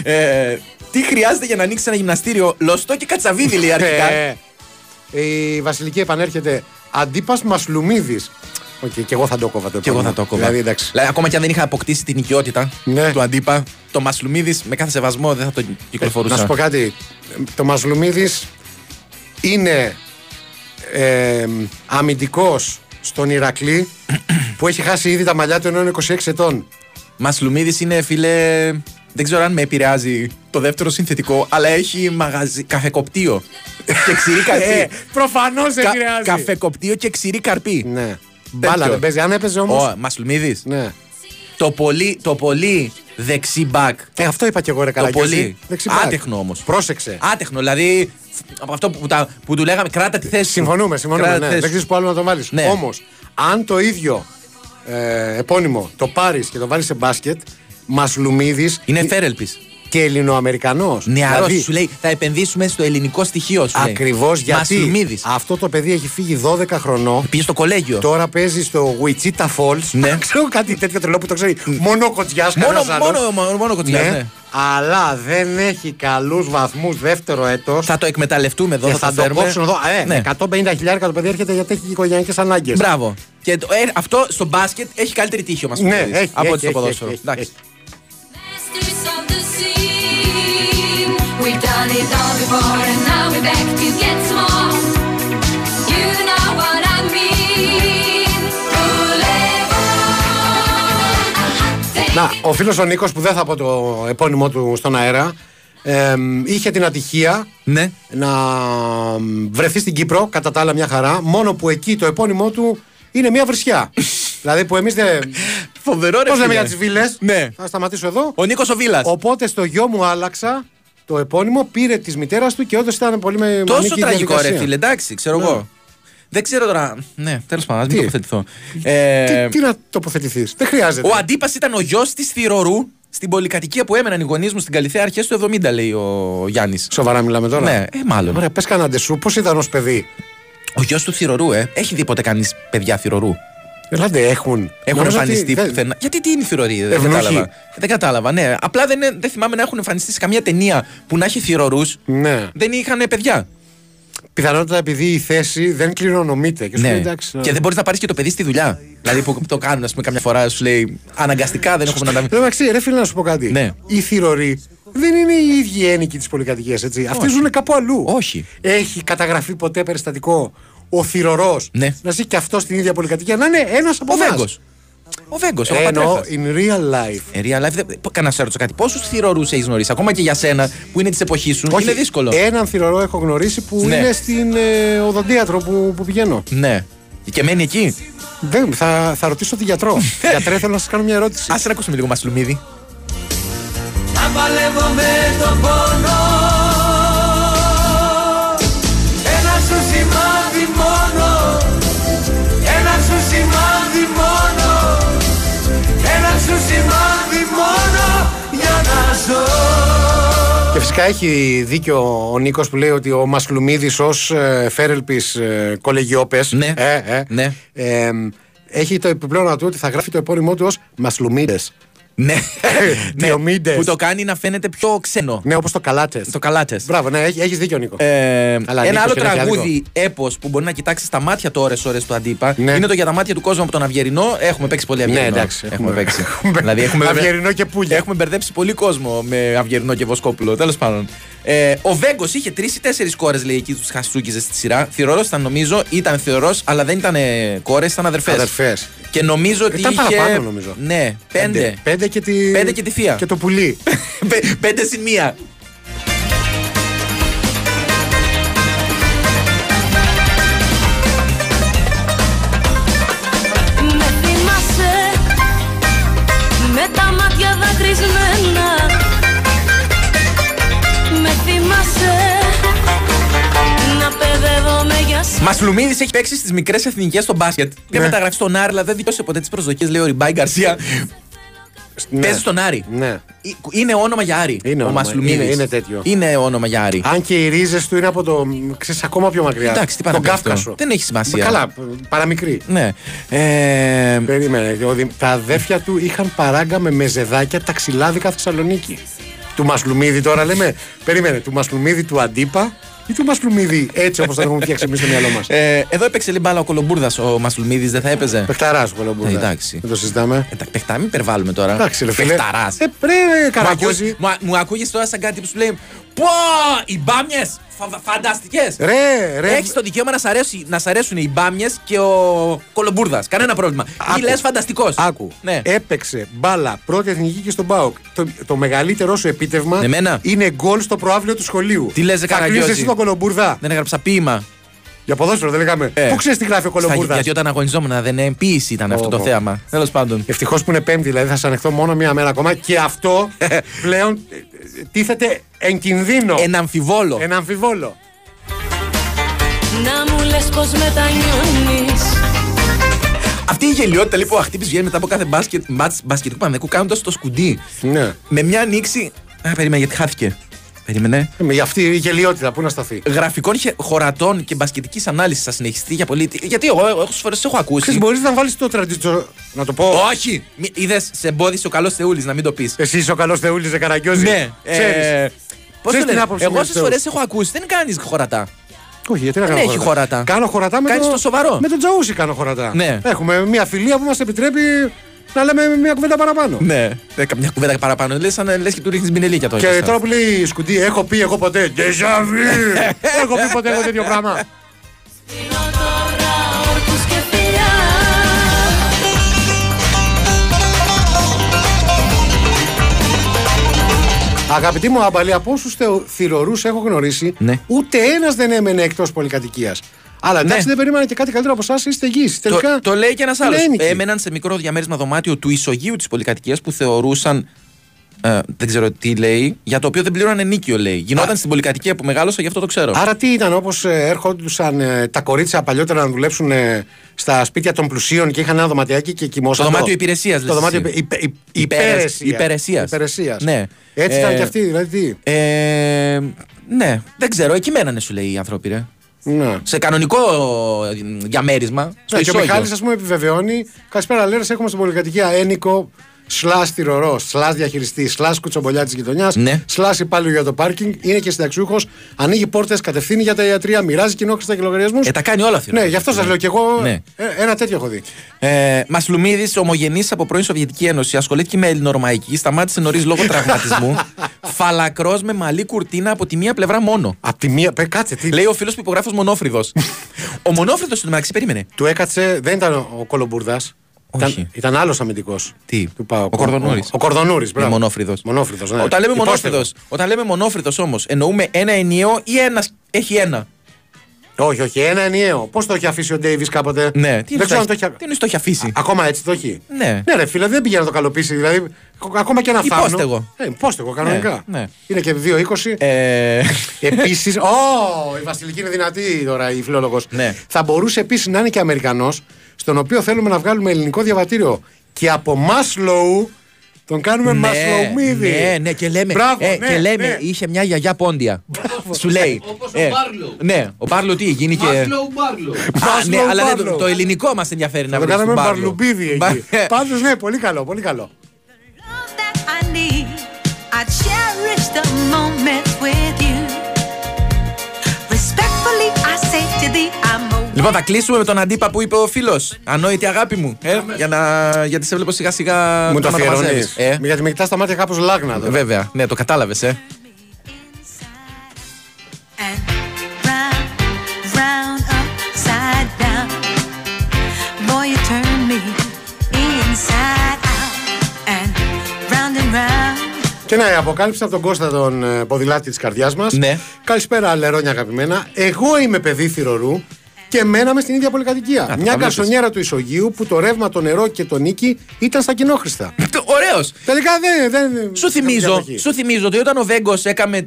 ε, τι χρειάζεται για να ανοίξεις ένα γυμναστήριο, λωστό και κατσαβίδι λέει αρχικά. Ε, η Βασιλική επανέρχεται. Αντίπας Μασλουμίδης. Οκ, okay, και εγώ θα το κόβα το. Και εγώ θα το κόβα. Δηλαδή, εντάξει. Δηλαδή, ακόμα κι αν δεν είχα αποκτήσει την οικειότητα ναι. του Αντίπα, το Μασλουμίδης με κάθε σεβασμό δεν θα το κυκλοφορούσα. Ε, να σου πω κάτι. Το Μασλουμίδης είναι ε, αμυντικός στον Ηρακλή που έχει χάσει ήδη τα μαλλιά του ενώ είναι είκοσι έξι ετών. Μασλουμίδης είναι φίλε, δεν ξέρω αν με επηρεάζει το δεύτερο συνθετικό, αλλά έχει μαγαζι... καφεκοπτίο και ξηρή καρπή. ε, προφανώς επηρεάζει. Κα... Καφεκοπτίο και ξηρή καρπή. Ναι. Μπάλα δεν παίζει, αν έπαιζε όμως. Ο Μασλουμίδης. Ναι. Το πολύ, το πολύ δεξί μπακ. Ε, αυτό είπα και εγώ ρε καλά. Το πολύ. Άτεχνο όμως. Πρόσεξε. Άτεχνο, δηλαδή από αυτό που, τα, που του λέγαμε κράτα τη θέση. Συμφωνούμε, συμφωνούμε. Ναι. Δεν ξέρεις που άλλο να το βάλεις. Ναι. Όμως, αν το ίδιο ε, επώνυμο το πάρεις και το βάλεις σε μπάσκετ, Μασλουμίδης. Είναι εφέρελπης. Και ελληνοαμερικανός. Νεαρός δηλαδή, σου λέει θα επενδύσουμε στο ελληνικό στοιχείο σου. Ακριβώς γιατί Μασλουμίδης. Αυτό το παιδί έχει φύγει δώδεκα χρονών. Πήγε στο κολέγιο. Τώρα παίζει στο Wichita Falls. Ναι. Ξέρω κάτι τέτοιο τρελό που το ξέρει. Μόνο Κοτζιάς. Μόνο, μόνο, μόνο, μόνο Κοτζιάς. Ναι. Ναι. Αλλά δεν έχει καλούς βαθμούς δεύτερο έτος. Θα το εκμεταλλευτούμε εδώ. Και θα, θα το κόψουν εδώ. Ε, ναι. εκατόν πενήντα χιλιάδες το παιδί έρχεται γιατί έχει οικογενειακές ανάγκες. Μπράβο. Και το, ε, αυτό στο μπάσκετ έχει καλύτερη τύχη ο Μασλουμίδης. Ναι, από ό,τι στο ποδόσφαιρο. We've done it all before and now we're back to get some more. You know what I mean. Boulevard. Να, ο φίλος ο Νίκος που δεν θα πω το επώνυμο του στον αέρα ε, είχε την ατυχία ναι. να βρεθεί στην Κύπρο, κατά τα άλλα μια χαρά, μόνο που εκεί το επώνυμο του είναι μια βρισιά. Δηλαδή που εμείς δεν... Φοβερό ρε φίλε. Πώς λέμε για τις βίλες. Ναι. Θα σταματήσω εδώ. Ο Νίκος ο Βίλας. Οπότε στο γιο μου άλλαξα. Το επώνυμο πήρε τη μητέρα του και όντως ήταν πολύ μεγάλη. Τόσο τραγικό ρε φίλε, εντάξει, ξέρω ναι. εγώ. Δεν ξέρω τώρα. Ναι, τέλος πάντων, μην τοποθετηθώ. Τι, ε... τι, τι να τοποθετηθείς, δεν χρειάζεται. Ο Αντίπας ήταν ο γιος της Θηρορού στην πολυκατοικία που έμεναν οι γονείς μου στην Καλυθέα αρχές του εβδομήντα, λέει ο Γιάννης. Σοβαρά μιλάμε τώρα. Ναι, ε, μάλλον. Ωραία, πες κανέντε σου, πώς ήταν ως παιδί. Ο γιος του Θηρορού, ε. Έχει δει ποτέ κανείς παιδιά Θηρορού. Δηλαδή έχουν. Έχουν εμφανιστεί δεν... πουθενά. Γιατί τι είναι η θηρορία, δεν κατάλαβα. Δεν κατάλαβα, ναι. Απλά δεν, δεν θυμάμαι να έχουν εμφανιστεί σε καμία ταινία που να έχει θηρορούς. Ναι. Δεν είχαν παιδιά. Πιθανότατα επειδή η θέση δεν κληρονομείται. Και, ναι. εντάξει, ναι. και δεν μπορείς να πάρεις και το παιδί στη δουλειά. δηλαδή που το κάνουν, α πούμε, καμιά φορά σου λέει αναγκαστικά δεν έχουμε να τα βγάλουμε. Εντάξει, ρε φίλε, να σου πω κάτι. Ναι. Οι θηροροί δεν είναι οι ίδιοι ένοικοι τη πολυκατοικία, έτσι. Αυτοί ζουν κάπου αλλού. Όχι. Έχει καταγραφεί ποτέ περιστατικό. Ο θηρορός ναι. να ζει και αυτό στην ίδια πολυκατοικία. Να είναι ένας από εμάς. Ο Βέγκος. Ε, ενώ in real life. In real life. Κάνα σε ρωτήσω κάτι. Πόσους θηρορούς έχεις γνωρίσει, ακόμα και για σένα που είναι της εποχής σου. Όχι, είναι δύσκολο. Έναν θηρορό έχω γνωρίσει που ναι. είναι στην ε, οδοντίατρο που, που πηγαίνω. Ναι. Και μένει εκεί. Δεν, θα, θα ρωτήσω τον γιατρό. Γιατρέ, θέλω να σας κάνω μια ερώτηση. Ας ακούσουμε λίγο Μασλουμίδη. Απαλεύω με τον πόνο. Και φυσικά έχει δίκιο ο Νίκος που λέει ότι ο Μασλουμίδης ως ε, φέρελπης ε, κολεγιόπες ναι. ε, ε, ναι. ε, ε, έχει το επιπλέον ατού ότι θα γράφει το επώνυμό του ως Μασλουμίδες. Ναι, Διομήντες. Που το κάνει να φαίνεται πιο ξένο. Ναι, όπως το Καλάτες. Το Καλάτες. Μπράβο, ναι, έχεις δίκιο, Νίκο. Ε, Ένα Νίκος άλλο τραγούδι έπος που μπορεί να κοιτάξει στα μάτια του ώρες-ώρες του αντίπα. Ναι. Είναι το Για τα μάτια του κόσμου από τον Αυγερινό. Έχουμε παίξει πολύ Αυγερινό. Ναι, εντάξει. Έχουμε παίξει. δηλαδή, έχουμε... Αυγερινό και Πούλια. Έχουμε μπερδέψει πολύ κόσμο με Αυγερινό και Βοσκόπουλο. Τέλος πάντων. Ε, ο Βέγκος είχε τρεις ή τέσσερις κόρες, λέει, εκεί τους χαστούκιζε στη σειρά. Θυρωρός ήταν, νομίζω, ήταν θυρωρός, αλλά δεν ήταν κόρες, ήταν αδερφές. Αδερφές. Και νομίζω ότι ήταν είχε. Παραπάνω, νομίζω. Ναι, πέντε. πέντε. πέντε, και τη... πέντε και τη θεία. Και το πουλί. πέντε συν μία. Με θυμάσαι με τα μάτια δακρυσμένα. Με θυμάσαι να παιδεύομαι για σένα. Μασλουμίδης έχει παίξει στις μικρές εθνικές στο μπάσκετ. Δεν μεταγραφεί στον Άρη, αλλά δεν δικαιώσε ποτέ τις προσδοκίες, λέει ο Ριμπάι Γκαρσία. Ναι. Παίζει στον Άρη. Ναι. Είναι όνομα για Άρη. Είναι ο Μασλουμίδης. Είναι, είναι τέτοιο. Είναι όνομα για Άρη. Αν και οι ρίζες του είναι από το. Ξέρεις, ακόμα πιο μακριά. Εντάξει, τον Κάφκασο. Δεν έχει σημασία. Καλά, παραμικρή. Ναι. Ε... Περίμενε. Τα αδέρφια του είχαν παράγκα με μεζεδάκια τα ξυλάδικα Θεσσαλονίκη. Του Μασλουμίδη τώρα λέμε. Περίμενε. Του Μασλουμίδη του αντίπα. Ή του Μασλουμίδη, έτσι όπως θα έχουμε φτιάξει εμείς στο μυαλό μας. Ε, εδώ έπαιξε λίγο μπάλα ο Κολομπούρδας. Ο Μασλουμίδης δεν θα έπαιζε. Πεχταράς ο Κολομπούρδας. Εντάξει. Δεν το συζητάμε. Ε, Πεχτά, μην υπερβάλλουμε τώρα. Εντάξει, ρε φίλε. Πεχταράς. Ε, πρέ, Καρακιόζη. Μου, μου ακούγες τώρα σαν κάτι που σου λέει. Πω! Οι μπάμιες! Φα, φανταστικές! Ρε, ρε. Έχεις το δικαίωμα να σ' αρέσει, να σ' αρέσουν οι μπάμιες και ο Κολομπούρδας. Κανένα πρόβλημα. Άκου. Ή λες φανταστικός. Άκου. Ναι. Έπαιξε μπάλα πρώτη εθνική και στον ΠΑΟΚ. Το, το μεγαλύτερό σου επίτευγμα είναι γκολ στο προάβλιο του σχολείου. Τι λες, Καρακιόζη. Δεν έγραψα ποίημα. Για ποδόσφαιρο δεν λέγαμε. Ε. Πού ξέρεις τι γράφει ο Κολομπούρδας. Γιατί όταν αγωνιζόμουν δεν είναι ποιήση ήταν oh, αυτό το oh. θέαμα. Τέλος πάντων. Ευτυχώς που είναι Πέμπτη, δηλαδή θα σε ανεχθώ μόνο μία μέρα ακόμα και αυτό πλέον τίθεται εν κινδύνο. Εν αμφιβόλο. Εν αμφιβόλο. Να μου λες πως μετανιώνεις. Αυτή η γελιότητα λοιπόν ο Ακτύπης βγαίνει μετά από κάθε μπάσκετ, μπάσκετ, μπάσκετ πανδεκού κάνοντας το σκουντί. Ναι. Με μια ανοίξη. Α, περίμενα γιατί χάθηκε. Περίμενε. Για αυτή η γελιότητα, πού να σταθεί. Γραφικών χωρατών και μπασκετικής ανάλυσης θα συνεχιστεί για πολύ. Γιατί εγώ, εγώ στις φορές έχω ακούσει. Ξέρεις, μπορείς να βάλεις το τραντιτσο. Να το πω. Όχι! Μη... Είδες, σε εμπόδισε ο καλός Θεούλης, να μην το πεις. Εσύ είσαι ο καλός Θεούλης, δεν Καραγκιόζη. Ναι, ξέρεις. Ε... Πώς το λένε, εγώ στις φορές έχω ακούσει. Δεν κάνεις χωρατά. Όχι, γιατί να κάνω χωρατά. χωρατά. Κάνω χωρατά με, το... Το σοβαρό. Με τον Τζαούσι κάνω χωρατά. Ναι. Έχουμε μια φιλία που μας επιτρέπει. Να λέμε μια κουβέντα παραπάνω. Ναι, μια κουβέντα παραπάνω. Λες, σαν, λες και του ρίχνεις μπινελίκια τώρα. Και σαν. Τώρα που λέει σκουντή, έχω πει εγώ ποτέ. έχω πει ποτέ εγώ τέτοιο πράγμα. Αγαπητοί μου Άμπαλη, από όσους θυρωρούς έχω γνωρίσει, ναι. Ούτε ένας δεν έμενε εκτός πολυκατοικίας. Αλλά εντάξει, ναι. Δεν περίμενα και κάτι καλύτερο από εσάς, είστε γης. Τελικά. Το, το λέει και ένας άλλος. Έμεναν σε μικρό διαμέρισμα δωμάτιο του ισογείου της πολυκατοικίας που θεωρούσαν. Ε, δεν ξέρω τι λέει, για το οποίο δεν πλήρωναν ενίκιο, λέει. Γινόταν Α. στην πολυκατοικία που μεγάλωσα, γι' αυτό το ξέρω. Άρα τι ήταν, όπως ε, έρχονταν ε, τα κορίτσια παλιότερα να δουλέψουν ε, στα σπίτια των πλουσίων και είχαν ένα δωματιάκι και κοιμόσαν. Το δωμάτιο υπηρεσίας, λες. Το δωμάτιο υπηρεσίας. Ναι. Έτσι ε, ήταν και αυτή, δηλαδή. Ε, ε, ναι, δεν ξέρω, εκεί μένανε, σου λέει οι άνθρωποι, ρε. Ναι. Σε κανονικό διαμέρισμα. Ναι, και ο Μιχάλης, ας πούμε, επιβεβαιώνει. Καλησπέρα, Λέρες, έχουμε στην πολυκατοικία ένικο. Σλάς θυρωρό, σλάς διαχειριστή, σλάς κουτσομπολιά της γειτονιάς, ναι. Σλάς υπάλληλο για το πάρκινγκ, είναι και συνταξιούχος, ανοίγει πόρτες, κατευθύνει για τα ιατρία, μοιράζει κοινόχρηστα και λογαριασμούς. Ε, τα κάνει όλα θυρωρό. Ναι, γι' αυτό σας λέω κι εγώ. Ναι. Ένα τέτοιο έχω δει. Ε, Μασλουμίδης, ομογενής από πρώην Σοβιετική Ένωση, ασχολήθηκε με ελληνορωμαϊκή, σταμάτησε νωρίς λόγω τραυματισμού. Φαλακρός με μαλλί κουρτίνα από τη μία πλευρά μόνο. Από τη μία, πε, κάτσε, τι. Λέει ο φίλος που υπογράφει Μονόφρυδος. Ο Μονόφρυδος του μεταξύ περίμενε. Του έκατσε, δεν ήταν ο Κολομπούρδας. Ήταν, ήταν άλλος αμυντικός. Τι, του πάω, ο Κορδονούρης. Ο, ο Κορδονούρης, μπράβο. Μονόφρυδος. Μονόφρυδος, ναι. Όταν λέμε Μονόφρυδος, όταν λέμε Μονόφρυδος όμως, εννοούμε ένα ενιαίο ή ένας έχει ένα. Όχι, όχι, ένα ενιαίο. Πώς το έχει αφήσει ο Ντέιβις κάποτε. Ναι, τι δεν ξέρω αν το έχει. Τι είναι το έχει αφήσει. Α, ακόμα έτσι το έχει. Ναι. Ναι, ρε φίλε, δεν πήγε να το καλοποιήσει. Δηλαδή, ακόμα και ένα φάουλ. Υπόστεγο. Ε, υπόστεγο, κανονικά. Ναι, ναι. Είναι και δύο είκοσι. Ε... Επίσης. Ω, oh, η Βασιλική είναι δυνατή τώρα, η φιλόλογος. Ναι. Θα μπορούσε επίσης να είναι και Αμερικανός, στον οποίο θέλουμε να βγάλουμε ελληνικό διαβατήριο. Και από Μάσλοου τον κάνουμε ναι, Μασλουμίδη. Ναι, ναι, και λέμε. Μπράβο, ε, ναι, και λέμε ναι. Είχε μια γιαγιά πόντια. Μπράβο, σου λέει. Όπως ε, ο Μπάρλο. Ναι, ο Μπάρλο τι γίνει και. Μάσλοου Μπάρλο. Ναι, αλλά ναι, το, το ελληνικό μας ενδιαφέρει να βρούμε. Το κάναμε Μπαρλουμπίδη εκεί. Πάντως ναι, πολύ καλό, πολύ καλό. the moments with you. Respectfully I say to thee I'm away. Λοιπόν, θα κλείσουμε με τον αντίπα που είπε ο φίλος. Ανόητη αγάπη μου. Ε, για να... Γιατί σε βλέπω σιγά σιγά. Μου το αφιερώνεις. Ε. Γιατί με κοιτάς τα μάτια κάπως λάγνα. Τώρα. Βέβαια. Ναι, το κατάλαβες, ε. Και ναι, αποκάλυψα τον Κώστα, τον ποδηλάτη της καρδιάς μας. Ναι. Καλησπέρα, λερόνια αγαπημένα. Εγώ είμαι παιδί Θηρορού και μέναμε στην ίδια πολυκατοικία. Α, μια γκαρσονιέρα του Ισογείου που το ρεύμα, το νερό και το νίκι ήταν στα κοινόχρηστα. Ωραίος! Τελικά δεν. δεν σου, θυμίζω, σου θυμίζω ότι όταν ο Βέγκος έκαμε,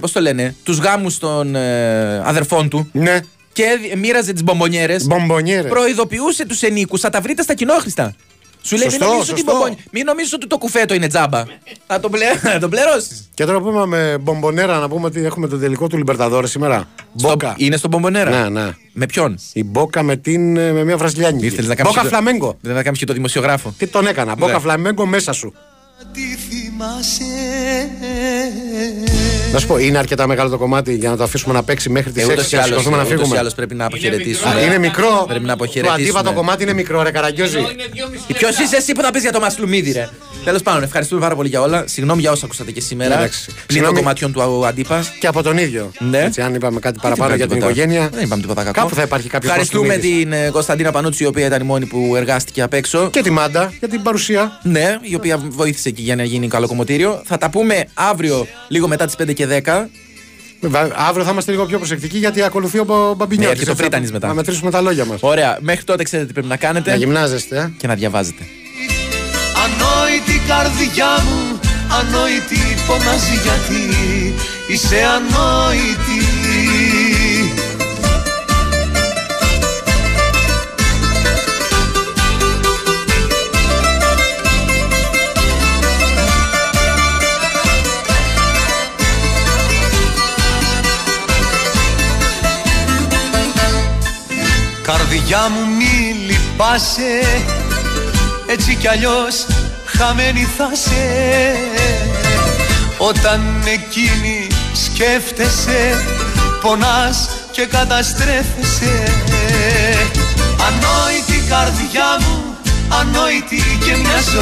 πώς το λένε, τους γάμους των ε, αδερφών του. Ναι. Και μοίραζε τις μπομπονιέρες. Μπομπονιέρες. Προειδοποιούσε τους ενίκους, θα τα βρείτε στα κοινόχρηστα. Σου λέει σωστό, μην νομίζεις ότι το κουφέτο είναι τζάμπα. Θα τον πλε... πληρώσεις. Και τώρα που πούμε με μπομπονέρα, να πούμε ότι έχουμε τον τελικό του Λιμπερταδόρες σήμερα. Στο... Μπόκα. Είναι στον μπομπονέρα. Να, να. Με ποιον? Η Μπόκα με, την... με μια βραζιλιάνικη. Μπόκα το... Φλαμέγκο. Δεν θα κάνεις και το δημοσιογράφο. Τι τον έκανα. Μπόκα ναι. Φλαμέγκο μέσα σου. Να σου πω, είναι αρκετά μεγάλο το κομμάτι για να το αφήσουμε να παίξει μέχρι τις έξι και να σηκωθούμε να φύγουμε. Ούτως ή άλλως πρέπει να αποχαιρετήσουμε. Είναι μικρό. Πρέπει να αποχαιρετήσουμε. Το αντίπατο κομμάτι είναι μικρό, ρε Καραγκιόζη. Ποιος είσαι εσύ που θα πεις για το Μασλουμίδι, ρε. Τέλος πάντων, ευχαριστούμε πάρα πολύ για όλα. Συγγνώμη για όσα ακούσατε και σήμερα. Πλην των κομματιών του αντίπα. Και από τον ίδιο. Έτσι, αν είπαμε κάτι παραπάνω για την οικογένεια. Δεν είπαμε τίποτα κακό. Κάπου θα υπάρχει κάποιο πρόβλημα. Ευχαριστούμε την Κωνσταντίνα Πανούτση, η οποία ήταν η μόνη που εργάστηκε απ' έξω. Και τη Μάντα για την παρουσία. Ναι, η οποία βοήθησε και για να γίνει καλό κομμωτήριο. Θα τα πούμε αύριο, λίγο μετά τις πέντε και δέκα. Αύριο θα είμαστε λίγο πιο προσεκτικοί γιατί ακολουθεί ο Μπαμπινιώτης. Ναι, και το Πρίτανης μετά. Να μετρήσουμε τα λόγια μας. Ωραία, μέχρι τότε ξέρετε τι πρέπει να κάνετε. Να γυμνάζεστε. Ε? Και να διαβάζετε. Ανόητη καρδιά μου, ανόητη πονάζει γιατί είσαι ανόητη. Καρδιά μου μη λυπάσαι, έτσι κι αλλιώς χαμένη θα σε. Όταν εκείνη σκέφτεσαι, πονάς και καταστρέφεσαι. Ανόητη καρδιά μου, ανόητη και μια ζωή